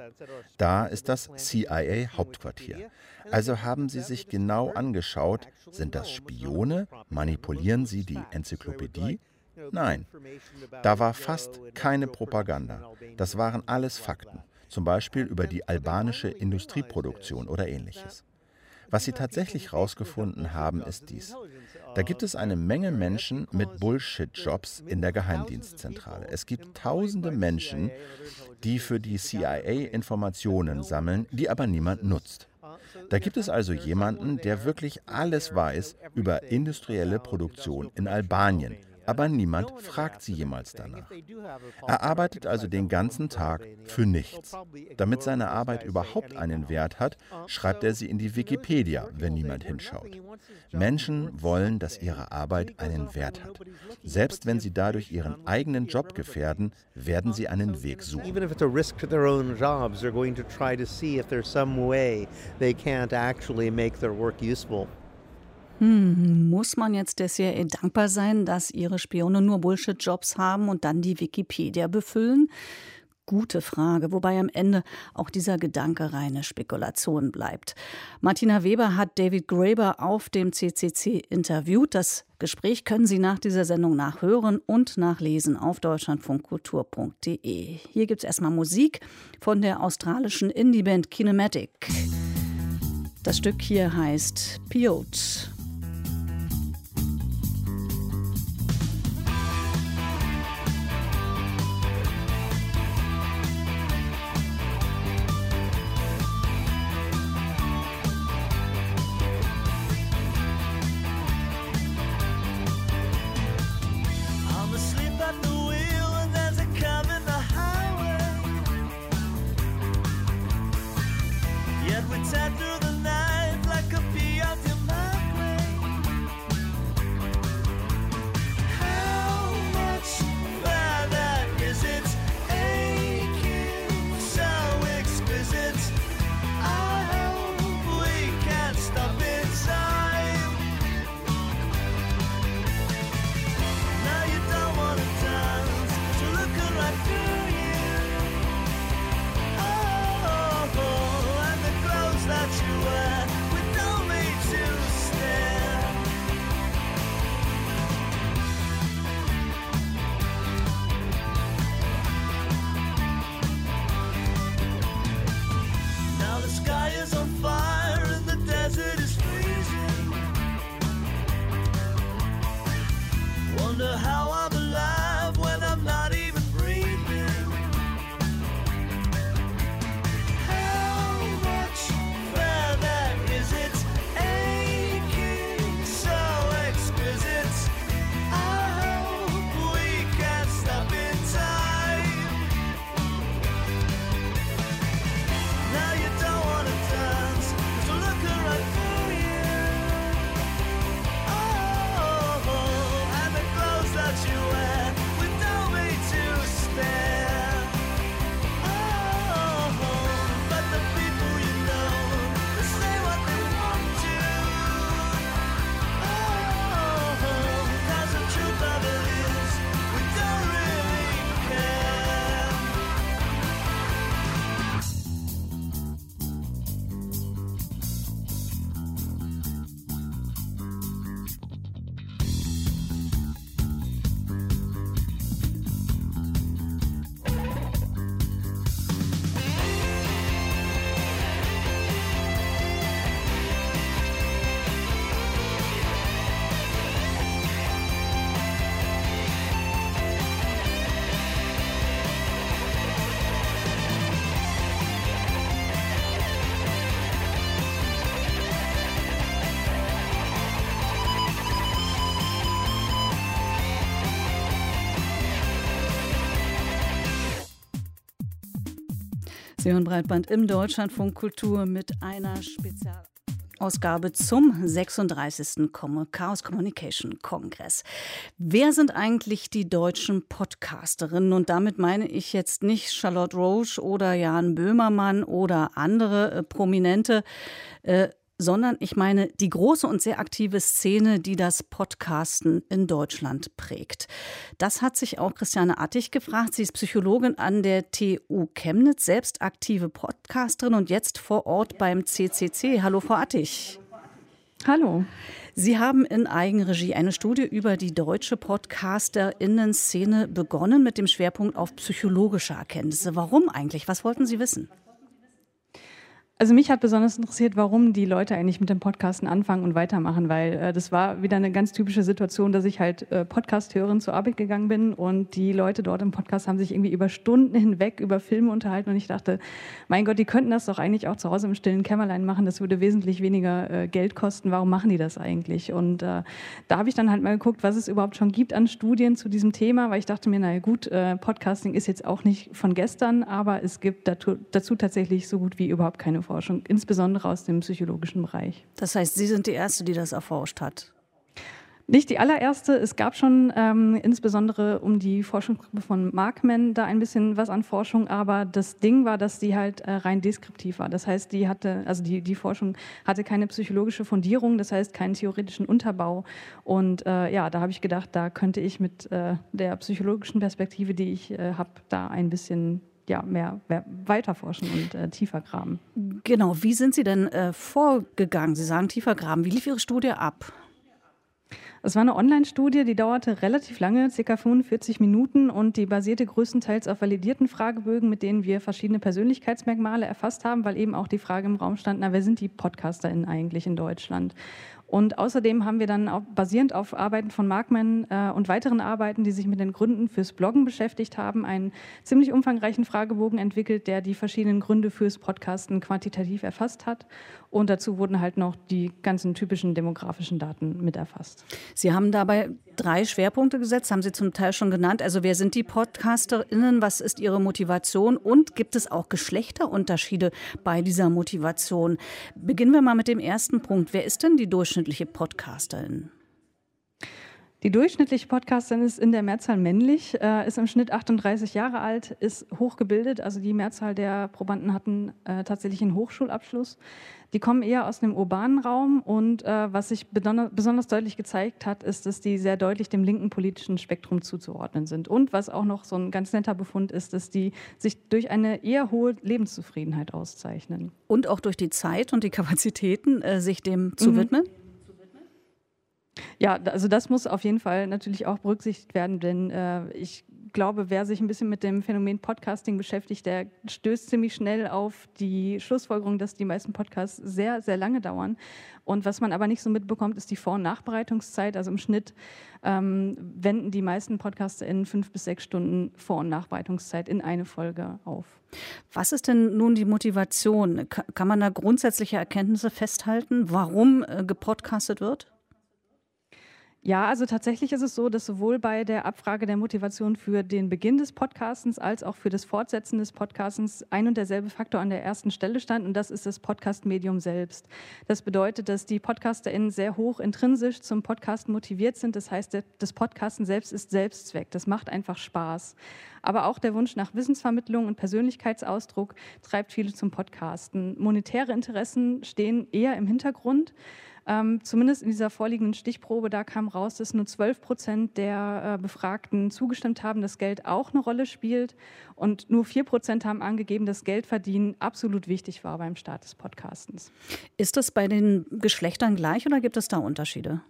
Da ist das C I A-Hauptquartier. Also haben sie sich genau angeschaut, sind das Spione, manipulieren sie die Enzyklopädie? Nein, da war fast keine Propaganda. Das waren alles Fakten, zum Beispiel über die albanische Industrieproduktion oder Ähnliches. Was sie tatsächlich herausgefunden haben, ist dies. Da gibt es eine Menge Menschen mit Bullshit-Jobs in der Geheimdienstzentrale. Es gibt tausende Menschen, die für die C I A Informationen sammeln, die aber niemand nutzt. Da gibt es also jemanden, der wirklich alles weiß über industrielle Produktion in Albanien. Aber niemand fragt sie jemals danach. Er arbeitet also den ganzen Tag für nichts. Damit seine Arbeit überhaupt einen Wert hat, schreibt er sie in die Wikipedia, wenn niemand hinschaut. Menschen wollen, dass ihre Arbeit einen Wert hat. Selbst wenn sie dadurch ihren eigenen Job gefährden, werden sie einen Weg suchen. Hm, muss man jetzt der C I A dankbar sein, dass ihre Spione nur Bullshit-Jobs haben und dann die Wikipedia befüllen? Gute Frage, wobei am Ende auch dieser Gedanke reine Spekulation bleibt. Martina Weber hat David Graeber auf dem C C C interviewt. Das Gespräch können Sie nach dieser Sendung nachhören und nachlesen auf deutschlandfunk kultur punkt de. Hier gibt es erstmal Musik von der australischen Indie-Band Kinematic. Das Stück hier heißt Peyote. Sie hören Breitband im Deutschlandfunk Kultur mit einer Spezial... Ausgabe zum sechsunddreißigsten Chaos Communication Kongress. Wer sind eigentlich die deutschen Podcasterinnen? Und damit meine ich jetzt nicht Charlotte Roche oder Jan Böhmermann oder andere äh, Prominente, äh, sondern ich meine die große und sehr aktive Szene, die das Podcasten in Deutschland prägt. Das hat sich auch Christiane Attig gefragt. Sie ist Psychologin an der T U Chemnitz, selbst aktive Podcasterin und jetzt vor Ort beim C C C. Hallo, Frau Attig. Hallo. Sie haben in Eigenregie eine Studie über die deutsche PodcasterInnen-Szene begonnen mit dem Schwerpunkt auf psychologische Erkenntnisse. Warum eigentlich? Was wollten Sie wissen? Also mich hat besonders interessiert, warum die Leute eigentlich mit dem Podcasten anfangen und weitermachen, weil äh, das war wieder eine ganz typische Situation, dass ich halt äh, Podcast-Hörerin zur Arbeit gegangen bin und die Leute dort im Podcast haben sich irgendwie über Stunden hinweg über Filme unterhalten und ich dachte, mein Gott, die könnten das doch eigentlich auch zu Hause im stillen Kämmerlein machen, das würde wesentlich weniger äh, Geld kosten, warum machen die das eigentlich? Und äh, da habe ich dann halt mal geguckt, was es überhaupt schon gibt an Studien zu diesem Thema, weil ich dachte mir, naja gut, äh, Podcasting ist jetzt auch nicht von gestern, aber es gibt dazu, dazu tatsächlich so gut wie überhaupt keine Forschung, insbesondere aus dem psychologischen Bereich. Das heißt, Sie sind die Erste, die das erforscht hat? Nicht die allererste. Es gab schon ähm, insbesondere um die Forschungsgruppe von Markman da ein bisschen was an Forschung, aber das Ding war, dass die halt äh, rein deskriptiv war. Das heißt, die hatte, also die, die Forschung hatte keine psychologische Fundierung, das heißt keinen theoretischen Unterbau. Und äh, ja, da habe ich gedacht, da könnte ich mit äh, der psychologischen Perspektive, die ich äh, habe, da ein bisschen ja, mehr, mehr weiterforschen und äh, tiefer graben. Genau. Wie sind Sie denn äh, vorgegangen? Sie sagen tiefer graben. Wie lief Ihre Studie ab? Es war eine Online-Studie, die dauerte relativ lange, ca. fünfundvierzig Minuten und die basierte größtenteils auf validierten Fragebögen, mit denen wir verschiedene Persönlichkeitsmerkmale erfasst haben, weil eben auch die Frage im Raum stand, na, wer sind die PodcasterInnen eigentlich in Deutschland? Und außerdem haben wir dann auch basierend auf Arbeiten von Markman äh, und weiteren Arbeiten, die sich mit den Gründen fürs Bloggen beschäftigt haben, einen ziemlich umfangreichen Fragebogen entwickelt, der die verschiedenen Gründe fürs Podcasten quantitativ erfasst hat. Und dazu wurden halt noch die ganzen typischen demografischen Daten mit erfasst. Sie haben dabei drei Schwerpunkte gesetzt, haben Sie zum Teil schon genannt. Also wer sind die PodcasterInnen, was ist ihre Motivation und gibt es auch Geschlechterunterschiede bei dieser Motivation? Beginnen wir mal mit dem ersten Punkt. Wer ist denn die Durchschnittliche Podcasterin? Die durchschnittliche Podcasterin ist in der Mehrzahl männlich, äh, ist im Schnitt achtunddreißig Jahre alt, ist hochgebildet. Also die Mehrzahl der Probanden hatten äh, tatsächlich einen Hochschulabschluss. Die kommen eher aus dem urbanen Raum und äh, was sich besonders deutlich gezeigt hat, ist, dass die sehr deutlich dem linken politischen Spektrum zuzuordnen sind. Und was auch noch so ein ganz netter Befund ist, dass die sich durch eine eher hohe Lebenszufriedenheit auszeichnen. Und auch durch die Zeit und die Kapazitäten, äh, sich dem zu mhm. widmen? Ja, also das muss auf jeden Fall natürlich auch berücksichtigt werden, denn äh, ich glaube, wer sich ein bisschen mit dem Phänomen Podcasting beschäftigt, der stößt ziemlich schnell auf die Schlussfolgerung, dass die meisten Podcasts sehr, sehr lange dauern. Und was man aber nicht so mitbekommt, ist die Vor- und Nachbereitungszeit. Also im Schnitt ähm, wenden die meisten PodcasterInnen fünf bis sechs Stunden Vor- und Nachbereitungszeit in eine Folge auf. Was ist denn nun die Motivation? Kann man da grundsätzliche Erkenntnisse festhalten, warum äh, gepodcastet wird? Ja, also tatsächlich ist es so, dass sowohl bei der Abfrage der Motivation für den Beginn des Podcastens als auch für das Fortsetzen des Podcastens ein und derselbe Faktor an der ersten Stelle stand und das ist das Podcast-Medium selbst. Das bedeutet, dass die PodcasterInnen sehr hoch intrinsisch zum Podcasten motiviert sind. Das heißt, das Podcasten selbst ist Selbstzweck. Das macht einfach Spaß. Aber auch der Wunsch nach Wissensvermittlung und Persönlichkeitsausdruck treibt viele zum Podcasten. Monetäre Interessen stehen eher im Hintergrund. Ähm, zumindest in dieser vorliegenden Stichprobe, da kam raus, dass nur zwölf Prozent der äh, Befragten zugestimmt haben, dass Geld auch eine Rolle spielt und nur vier Prozent haben angegeben, dass Geldverdienen absolut wichtig war beim Start des Podcastens. Ist das bei den Geschlechtern gleich oder gibt es da Unterschiede?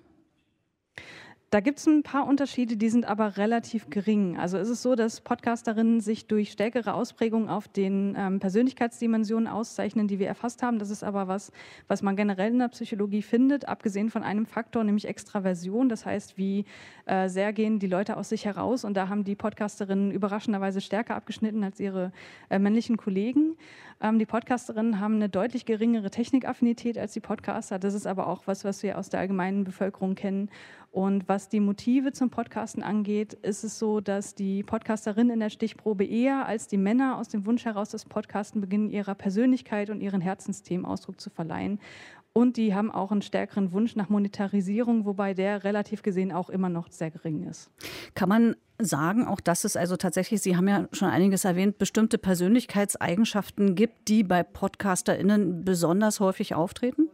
Da gibt es ein paar Unterschiede, die sind aber relativ gering. Also ist es so, dass Podcasterinnen sich durch stärkere Ausprägung auf den ähm, Persönlichkeitsdimensionen auszeichnen, die wir erfasst haben. Das ist aber was, was man generell in der Psychologie findet, abgesehen von einem Faktor, nämlich Extraversion. Das heißt, wie äh, sehr gehen die Leute aus sich heraus. Und da haben die Podcasterinnen überraschenderweise stärker abgeschnitten als ihre äh, männlichen Kollegen. Ähm, die Podcasterinnen haben eine deutlich geringere Technikaffinität als die Podcaster. Das ist aber auch was, was wir aus der allgemeinen Bevölkerung kennen. Und was die Motive zum Podcasten angeht, ist es so, dass die Podcasterinnen in der Stichprobe eher als die Männer aus dem Wunsch heraus das Podcasten beginnen, ihrer Persönlichkeit und ihren Herzensthemen Ausdruck zu verleihen. Und die haben auch einen stärkeren Wunsch nach Monetarisierung, wobei der relativ gesehen auch immer noch sehr gering ist. Kann man sagen, auch dass es also tatsächlich, Sie haben ja schon einiges erwähnt, bestimmte Persönlichkeitseigenschaften gibt, die bei PodcasterInnen besonders häufig auftreten?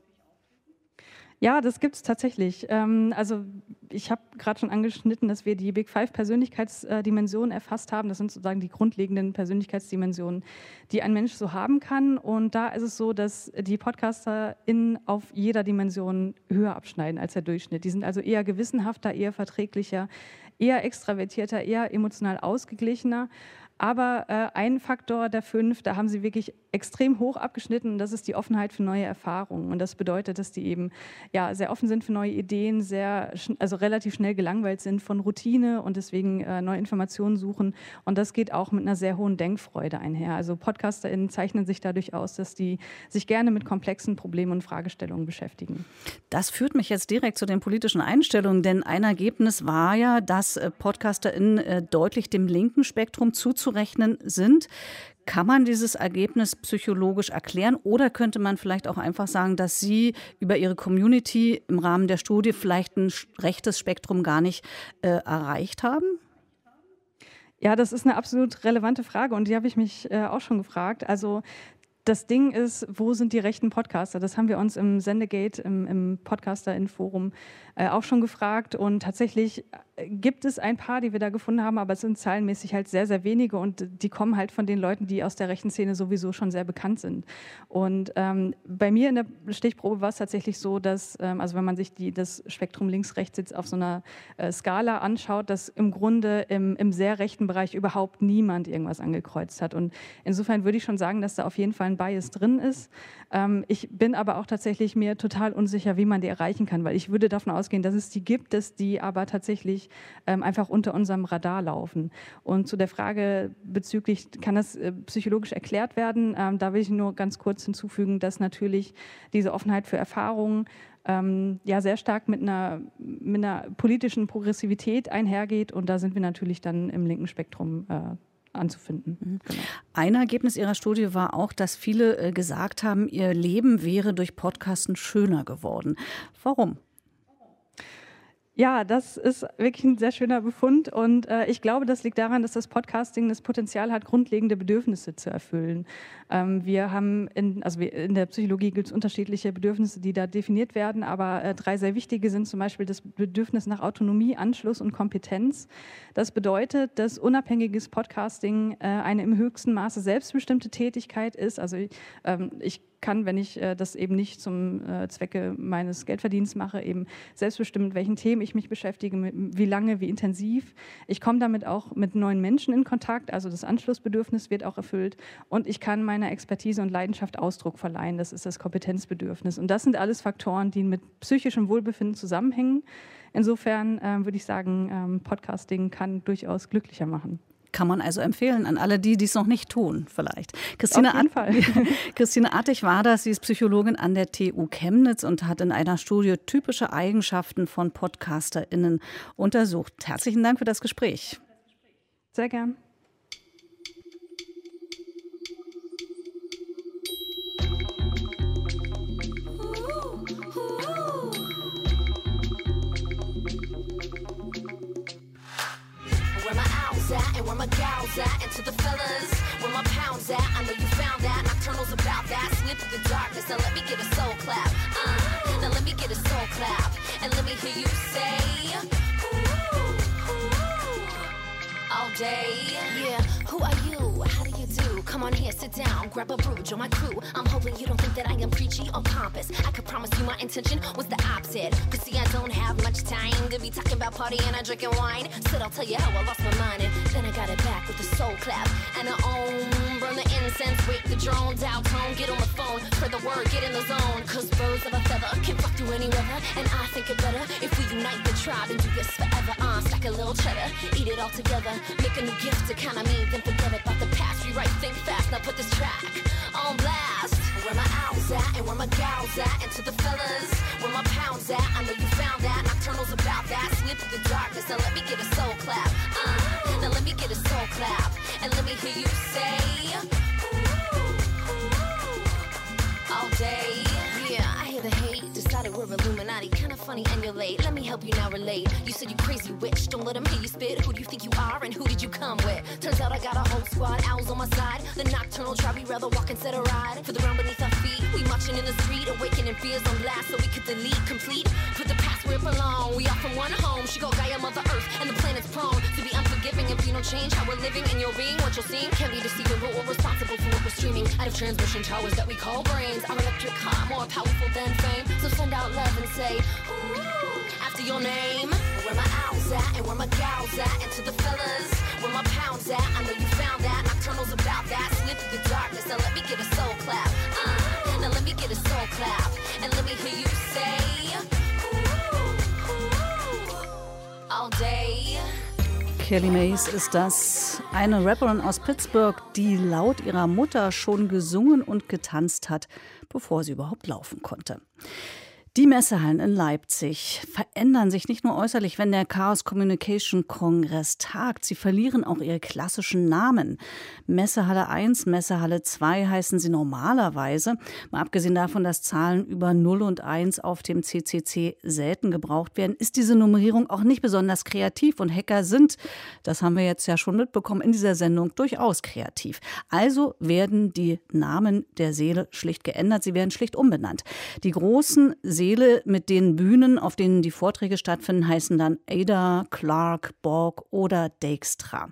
Ja, das gibt es tatsächlich. Also ich habe gerade schon angeschnitten, dass wir die Big Five Persönlichkeitsdimensionen erfasst haben. Das sind sozusagen die grundlegenden Persönlichkeitsdimensionen, die ein Mensch so haben kann. Und da ist es so, dass die PodcasterInnen auf jeder Dimension höher abschneiden als der Durchschnitt. Die sind also eher gewissenhafter, eher verträglicher, eher extravertierter, eher emotional ausgeglichener. Aber äh, ein Faktor der fünf, da haben sie wirklich extrem hoch abgeschnitten, und das ist die Offenheit für neue Erfahrungen. Und das bedeutet, dass die eben ja, sehr offen sind für neue Ideen, sehr also relativ schnell gelangweilt sind von Routine und deswegen äh, neue Informationen suchen. Und das geht auch mit einer sehr hohen Denkfreude einher. Also PodcasterInnen zeichnen sich dadurch aus, dass die sich gerne mit komplexen Problemen und Fragestellungen beschäftigen. Das führt mich jetzt direkt zu den politischen Einstellungen, denn ein Ergebnis war ja, dass PodcasterInnen äh, deutlich dem linken Spektrum zuzuführen rechnen sind. Kann man dieses Ergebnis psychologisch erklären oder könnte man vielleicht auch einfach sagen, dass Sie über Ihre Community im Rahmen der Studie vielleicht ein rechtes Spektrum gar nicht äh, erreicht haben? Ja, das ist eine absolut relevante Frage und die habe ich mich äh, auch schon gefragt. Also das Ding ist, wo sind die rechten Podcaster? Das haben wir uns im Sendegate, im, im Podcaster-In-Forum äh, auch schon gefragt. Und tatsächlich gibt es ein paar, die wir da gefunden haben, aber es sind zahlenmäßig halt sehr, sehr wenige. Und die kommen halt von den Leuten, die aus der rechten Szene sowieso schon sehr bekannt sind. Und ähm, bei mir in der Stichprobe war es tatsächlich so, dass, ähm, also wenn man sich die, das Spektrum links-rechts jetzt auf so einer äh, Skala anschaut, dass im Grunde im, im sehr rechten Bereich überhaupt niemand irgendwas angekreuzt hat. Und insofern würde ich schon sagen, dass da auf jeden Fall ein Bias drin ist. Ähm, ich bin aber auch tatsächlich mir total unsicher, wie man die erreichen kann, weil ich würde davon ausgehen, dass es die gibt, dass die aber tatsächlich ähm, einfach unter unserem Radar laufen. Und zu der Frage bezüglich, kann das äh, psychologisch erklärt werden? Ähm, da will ich nur ganz kurz hinzufügen, dass natürlich diese Offenheit für Erfahrungen ähm, ja sehr stark mit einer, mit einer politischen Progressivität einhergeht und da sind wir natürlich dann im linken Spektrum äh, anzufinden. Genau. Ein Ergebnis Ihrer Studie war auch, dass viele äh, gesagt haben, ihr Leben wäre durch Podcasten schöner geworden. Warum? Ja, das ist wirklich ein sehr schöner Befund und äh, ich glaube, das liegt daran, dass das Podcasting das Potenzial hat, grundlegende Bedürfnisse zu erfüllen. Ähm, wir haben, in, also wir, in der Psychologie gibt es unterschiedliche Bedürfnisse, die da definiert werden, aber äh, drei sehr wichtige sind zum Beispiel das Bedürfnis nach Autonomie, Anschluss und Kompetenz. Das bedeutet, dass unabhängiges Podcasting äh, eine im höchsten Maße selbstbestimmte Tätigkeit ist. Also ähm, ich kann, wenn ich äh, das eben nicht zum äh, Zwecke meines Geldverdienens mache, eben selbstbestimmt, mit welchen Themen ich mich beschäftige, mit, wie lange, wie intensiv. Ich komme damit auch mit neuen Menschen in Kontakt, also das Anschlussbedürfnis wird auch erfüllt und ich kann meiner Expertise und Leidenschaft Ausdruck verleihen, das ist das Kompetenzbedürfnis. Und das sind alles Faktoren, die mit psychischem Wohlbefinden zusammenhängen. Insofern äh, würde ich sagen, ähm, Podcasting kann durchaus glücklicher machen. Kann man also empfehlen an alle die, die es noch nicht tun vielleicht. Christiane Attig war das, sie ist Psychologin an der T U Chemnitz und hat in einer Studie typische Eigenschaften von PodcasterInnen untersucht. Herzlichen Dank für das Gespräch. Sehr gern. And where my gals at, and to the fellas, where my pounds at, I know you found that, nocturnal's about that, slip through the darkness, now let me get a soul clap, uh, now let me get a soul clap, and let me hear you say, ooh, ooh, all day, yeah, who are you, how do you do, come on here, sit down, grab a brew, join my crew, I'm hoping you don't think that I am preachy or pompous, I could promise you my intention was the opposite, cause see I don't have much time to be talking about partying and drinking wine, said I'll tell you how I lost my mind and then I got it back with a soul clap and a ohm, burn the incense, wake the drone, dial tone, get on the phone, spread the word, get in the zone, cause birds of a feather can fuck through any weather, and I think it better if we unite the tribe and do this forever, uh, stack a little cheddar, eat it all together, make a new gift to kind of me, then forget about the past, rewrite. Think fast, now put this track on blast. Where my owls at, and where my gals at, and to the fellas, where my pounds at, I know you found that, nocturnal's about that, slip through the darkness, now let me get a soul clap, uh, now let me get a soul clap, and let me hear you say, ooh, ooh, all day, yeah, I hear the hate. funny and you're late. Let me help you now relate. You said you crazy witch. Don't let them hear you spit. Who do you think you are and who did you come with? Turns out I got a whole squad. Owls on my side. The nocturnal tribe. We rather walk instead of ride. For the ground beneath our feet. We marching in the street. Awakening fears on blast so we could delete, complete. Put the past where it belong. We all from one home. She go Gaia, Mother Earth. And the planet's prone to be unforgiving if you don't change how we're living in your being. What you're seeing can be deceiving. But we're responsible for what we're streaming out of transmission towers that we call brains. Our electric car more powerful than fame. So send out love and say, ooh, after your name. Where my owls at and where my gals at. And to the fellas, where my pounds at. I know you found that. Nocturnal's about that. Slip through the darkness. Now let me get a soul clap. Uh, now let me get a soul clap. And let me hear you say, ooh, ooh, all day. Kelly Mays ist das, eine Rapperin aus Pittsburgh, die laut ihrer Mutter schon gesungen und getanzt hat, bevor sie überhaupt laufen konnte. Die Messehallen in Leipzig verändern sich nicht nur äußerlich, wenn der Chaos Communication Kongress tagt. Sie verlieren auch ihre klassischen Namen. Messehalle eins, Messehalle zwei heißen sie normalerweise. Mal abgesehen davon, dass Zahlen über null und eins auf dem C C C selten gebraucht werden, ist diese Nummerierung auch nicht besonders kreativ. Und Hacker sind, das haben wir jetzt ja schon mitbekommen, in dieser Sendung durchaus kreativ. Also werden die Namen der Säle schlicht geändert. Sie werden schlicht umbenannt. Die großen Säle mit den Bühnen, auf denen die Vorträge stattfinden, heißen dann Ada, Clarke, Borg oder Dijkstra.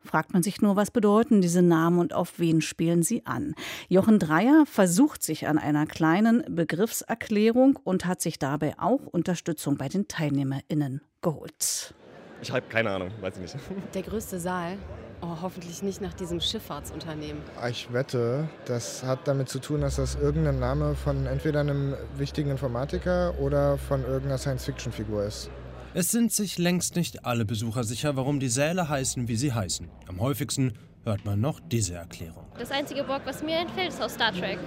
Fragt man sich nur, was bedeuten diese Namen und auf wen spielen sie an? Jochen Dreier versucht sich an einer kleinen Begriffserklärung und hat sich dabei auch Unterstützung bei den TeilnehmerInnen geholt. Ich habe keine Ahnung, weiß ich nicht. Der größte Saal? Oh, hoffentlich nicht nach diesem Schifffahrtsunternehmen. Ich wette, das hat damit zu tun, dass das irgendein Name von entweder einem wichtigen Informatiker oder von irgendeiner Science-Fiction-Figur ist. Es sind sich längst nicht alle Besucher sicher, warum die Säle heißen, wie sie heißen. Am häufigsten hört man noch diese Erklärung. Das einzige Borg, was mir entfällt, ist aus Star Trek.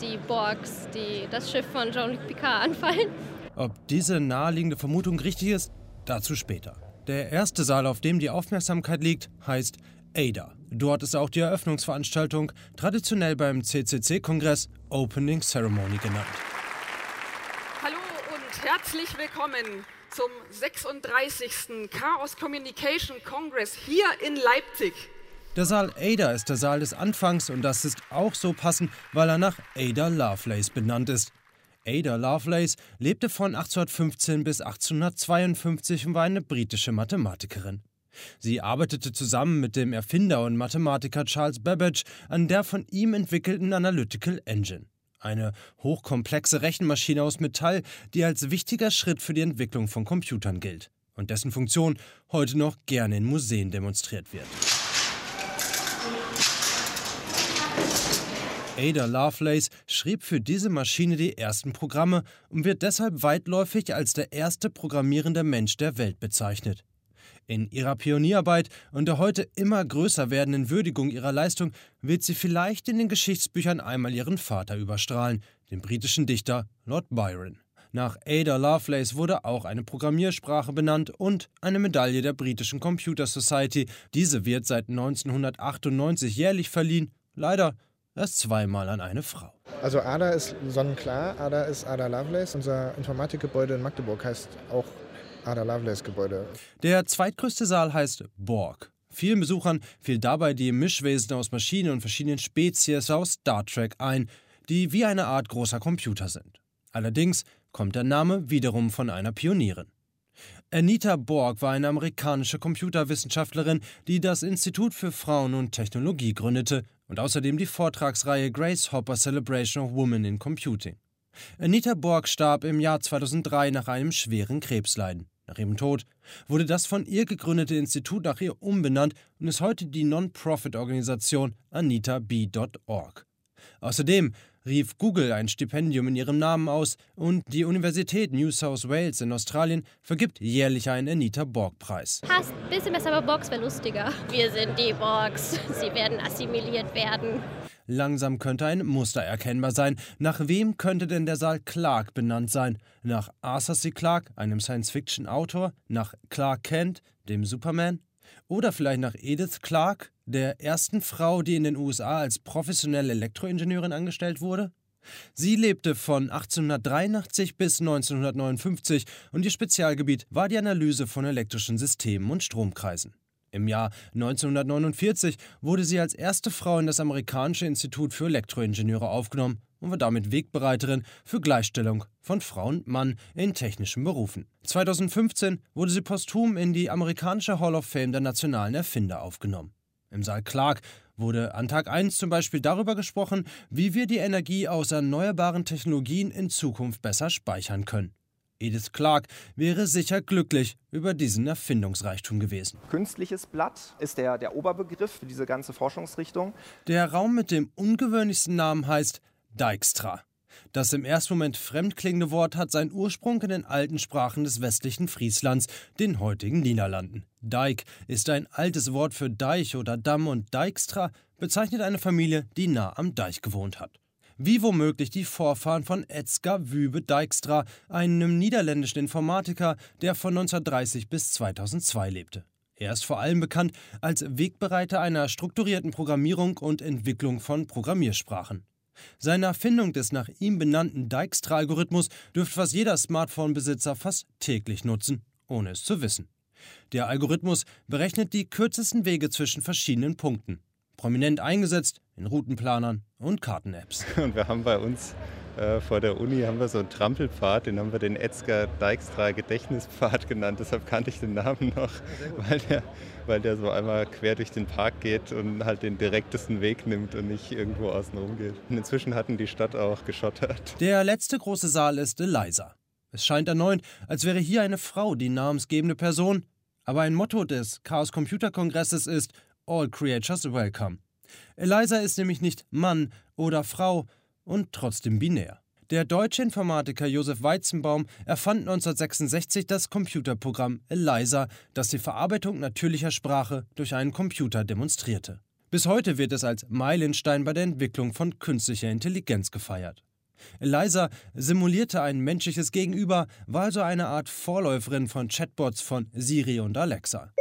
Die Borgs, die das Schiff von Jean-Luc Picard anfallen. Ob diese naheliegende Vermutung richtig ist, dazu später. Der erste Saal, auf dem die Aufmerksamkeit liegt, heißt Ada. Dort ist auch die Eröffnungsveranstaltung, traditionell beim C C C-Kongress Opening Ceremony genannt. Hallo und herzlich willkommen zum sechsunddreißigsten Chaos Communication Kongress hier in Leipzig. Der Saal Ada ist der Saal des Anfangs und das ist auch so passend, weil er nach Ada Lovelace benannt ist. Ada Lovelace lebte von achtzehnhundertfünfzehn bis achtzehnhundertzweiundfünfzig und war eine britische Mathematikerin. Sie arbeitete zusammen mit dem Erfinder und Mathematiker Charles Babbage an der von ihm entwickelten Analytical Engine. Eine hochkomplexe Rechenmaschine aus Metall, die als wichtiger Schritt für die Entwicklung von Computern gilt und dessen Funktion heute noch gerne in Museen demonstriert wird. Ada Lovelace schrieb für diese Maschine die ersten Programme und wird deshalb weitläufig als der erste programmierende Mensch der Welt bezeichnet. In ihrer Pionierarbeit und der heute immer größer werdenden Würdigung ihrer Leistung wird sie vielleicht in den Geschichtsbüchern einmal ihren Vater überstrahlen, den britischen Dichter Lord Byron. Nach Ada Lovelace wurde auch eine Programmiersprache benannt und eine Medaille der britischen Computer Society. Diese wird seit neunzehnhundertachtundneunzig jährlich verliehen, leider das zweimal an eine Frau. Also Ada ist sonnenklar, Ada ist Ada Lovelace. Unser Informatikgebäude in Magdeburg heißt auch Ada Lovelace Gebäude. Der zweitgrößte Saal heißt Borg. Vielen Besuchern fiel dabei die Mischwesen aus Maschinen und verschiedenen Spezies aus Star Trek ein, die wie eine Art großer Computer sind. Allerdings kommt der Name wiederum von einer Pionierin. Anita Borg war eine amerikanische Computerwissenschaftlerin, die das Institut für Frauen und Technologie gründete und außerdem die Vortragsreihe Grace Hopper Celebration of Women in Computing. Anita Borg starb im Jahr zweitausenddrei nach einem schweren Krebsleiden. Nach ihrem Tod wurde das von ihr gegründete Institut nach ihr umbenannt und ist heute die Non-Profit-Organisation Anita B Punkt org. Außerdem rief Google ein Stipendium in ihrem Namen aus und die Universität New South Wales in Australien vergibt jährlich einen Anita-Borg-Preis. Passt ein bisschen besser, aber Borgs wäre lustiger. Wir sind die Borgs, sie werden assimiliert werden. Langsam könnte ein Muster erkennbar sein. Nach wem könnte denn der Saal Clarke benannt sein? Nach Arthur C. Clarke, einem Science-Fiction-Autor? Nach Clark Kent, dem Superman? Oder vielleicht nach Edith Clarke, der ersten Frau, die in den U S A als professionelle Elektroingenieurin angestellt wurde? Sie lebte von achtzehnhundertdreiundachtzig bis neunzehnhundertneunundfünfzig und ihr Spezialgebiet war die Analyse von elektrischen Systemen und Stromkreisen. Im Jahr neunzehnhundertneunundvierzig wurde sie als erste Frau in das amerikanische Institut für Elektroingenieure aufgenommen und war damit Wegbereiterin für Gleichstellung von Frau und Mann in technischen Berufen. zweitausendfünfzehn wurde sie posthum in die amerikanische Hall of Fame der nationalen Erfinder aufgenommen. Im Saal Clark wurde an Tag eins zum Beispiel darüber gesprochen, wie wir die Energie aus erneuerbaren Technologien in Zukunft besser speichern können. Edith Clarke wäre sicher glücklich über diesen Erfindungsreichtum gewesen. Künstliches Blatt ist der, der Oberbegriff für diese ganze Forschungsrichtung. Der Raum mit dem ungewöhnlichsten Namen heißt Dijkstra. Das im ersten Moment fremdklingende Wort hat seinen Ursprung in den alten Sprachen des westlichen Frieslands, den heutigen Niederlanden. Dijk ist ein altes Wort für Deich oder Damm und Dijkstra bezeichnet eine Familie, die nah am Deich gewohnt hat. Wie womöglich die Vorfahren von Edsger Wübe Dijkstra, einem niederländischen Informatiker, der von neunzehnhundertdreißig bis zweitausendzwei lebte. Er ist vor allem bekannt als Wegbereiter einer strukturierten Programmierung und Entwicklung von Programmiersprachen. Seine Erfindung des nach ihm benannten Dijkstra-Algorithmus dürfte fast jeder Smartphone-Besitzer fast täglich nutzen, ohne es zu wissen. Der Algorithmus berechnet die kürzesten Wege zwischen verschiedenen Punkten, prominent eingesetzt in Routenplanern und Karten-Apps. Und wir haben bei uns äh, vor der Uni haben wir so einen Trampelpfad, den haben wir den Edsger-Dijkstra-Gedächtnispfad genannt, deshalb kannte ich den Namen noch, weil der, weil der so einmal quer durch den Park geht und halt den direktesten Weg nimmt und nicht irgendwo außen rum geht. Und inzwischen hatten die Stadt auch geschottert. Der letzte große Saal ist ELIZA. Es scheint erneut, als wäre hier eine Frau die namensgebende Person, aber ein Motto des Chaos Computer Kongresses ist All Creatures Welcome. ELIZA ist nämlich nicht Mann oder Frau und trotzdem binär. Der deutsche Informatiker Josef Weizenbaum erfand neunzehnhundertsechsundsechzig das Computerprogramm ELIZA, das die Verarbeitung natürlicher Sprache durch einen Computer demonstrierte. Bis heute wird es als Meilenstein bei der Entwicklung von künstlicher Intelligenz gefeiert. ELIZA simulierte ein menschliches Gegenüber, war also eine Art Vorläuferin von Chatbots von Siri und Alexa.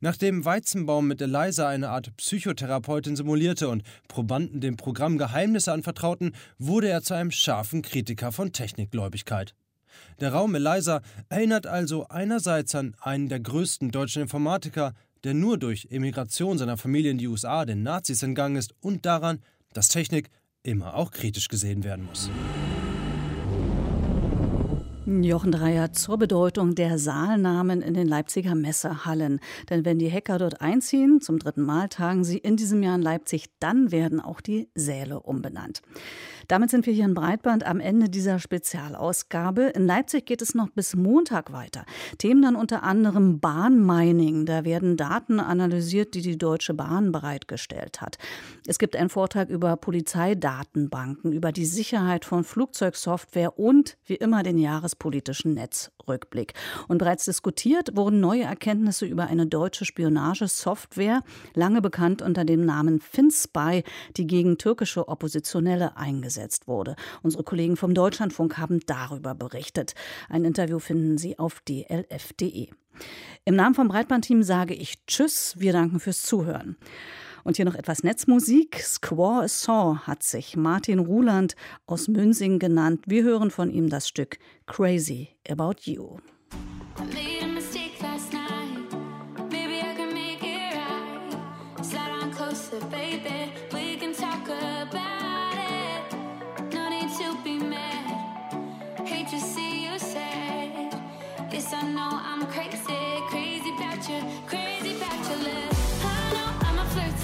Nachdem Weizenbaum mit ELIZA eine Art Psychotherapeutin simulierte und Probanden dem Programm Geheimnisse anvertrauten, wurde er zu einem scharfen Kritiker von Technikgläubigkeit. Der Raum ELIZA erinnert also einerseits an einen der größten deutschen Informatiker, der nur durch Emigration seiner Familie in die U S A den Nazis entgangen ist, und daran, dass Technik immer auch kritisch gesehen werden muss. Jochen Dreier zur Bedeutung der Saalnamen in den Leipziger Messehallen. Denn wenn die Hacker dort einziehen, zum dritten Mal tagen sie in diesem Jahr in Leipzig, dann werden auch die Säle umbenannt. Damit sind wir hier in Breitband am Ende dieser Spezialausgabe. In Leipzig geht es noch bis Montag weiter. Themen dann unter anderem Bahnmining. Da werden Daten analysiert, die die Deutsche Bahn bereitgestellt hat. Es gibt einen Vortrag über Polizeidatenbanken, über die Sicherheit von Flugzeugsoftware und wie immer den Jahres politischen Netzrückblick. Und bereits diskutiert wurden neue Erkenntnisse über eine deutsche Spionagesoftware, lange bekannt unter dem Namen FinSpy, die gegen türkische Oppositionelle eingesetzt wurde. Unsere Kollegen vom Deutschlandfunk haben darüber berichtet. Ein Interview finden Sie auf d l f punkt d e. Im Namen vom Breitbandteam sage ich Tschüss, wir danken fürs Zuhören. Und hier noch etwas Netzmusik. Squaw a Saw hat sich Martin Ruhland aus Münsingen genannt. Wir hören von ihm das Stück Crazy About You.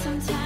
Sometimes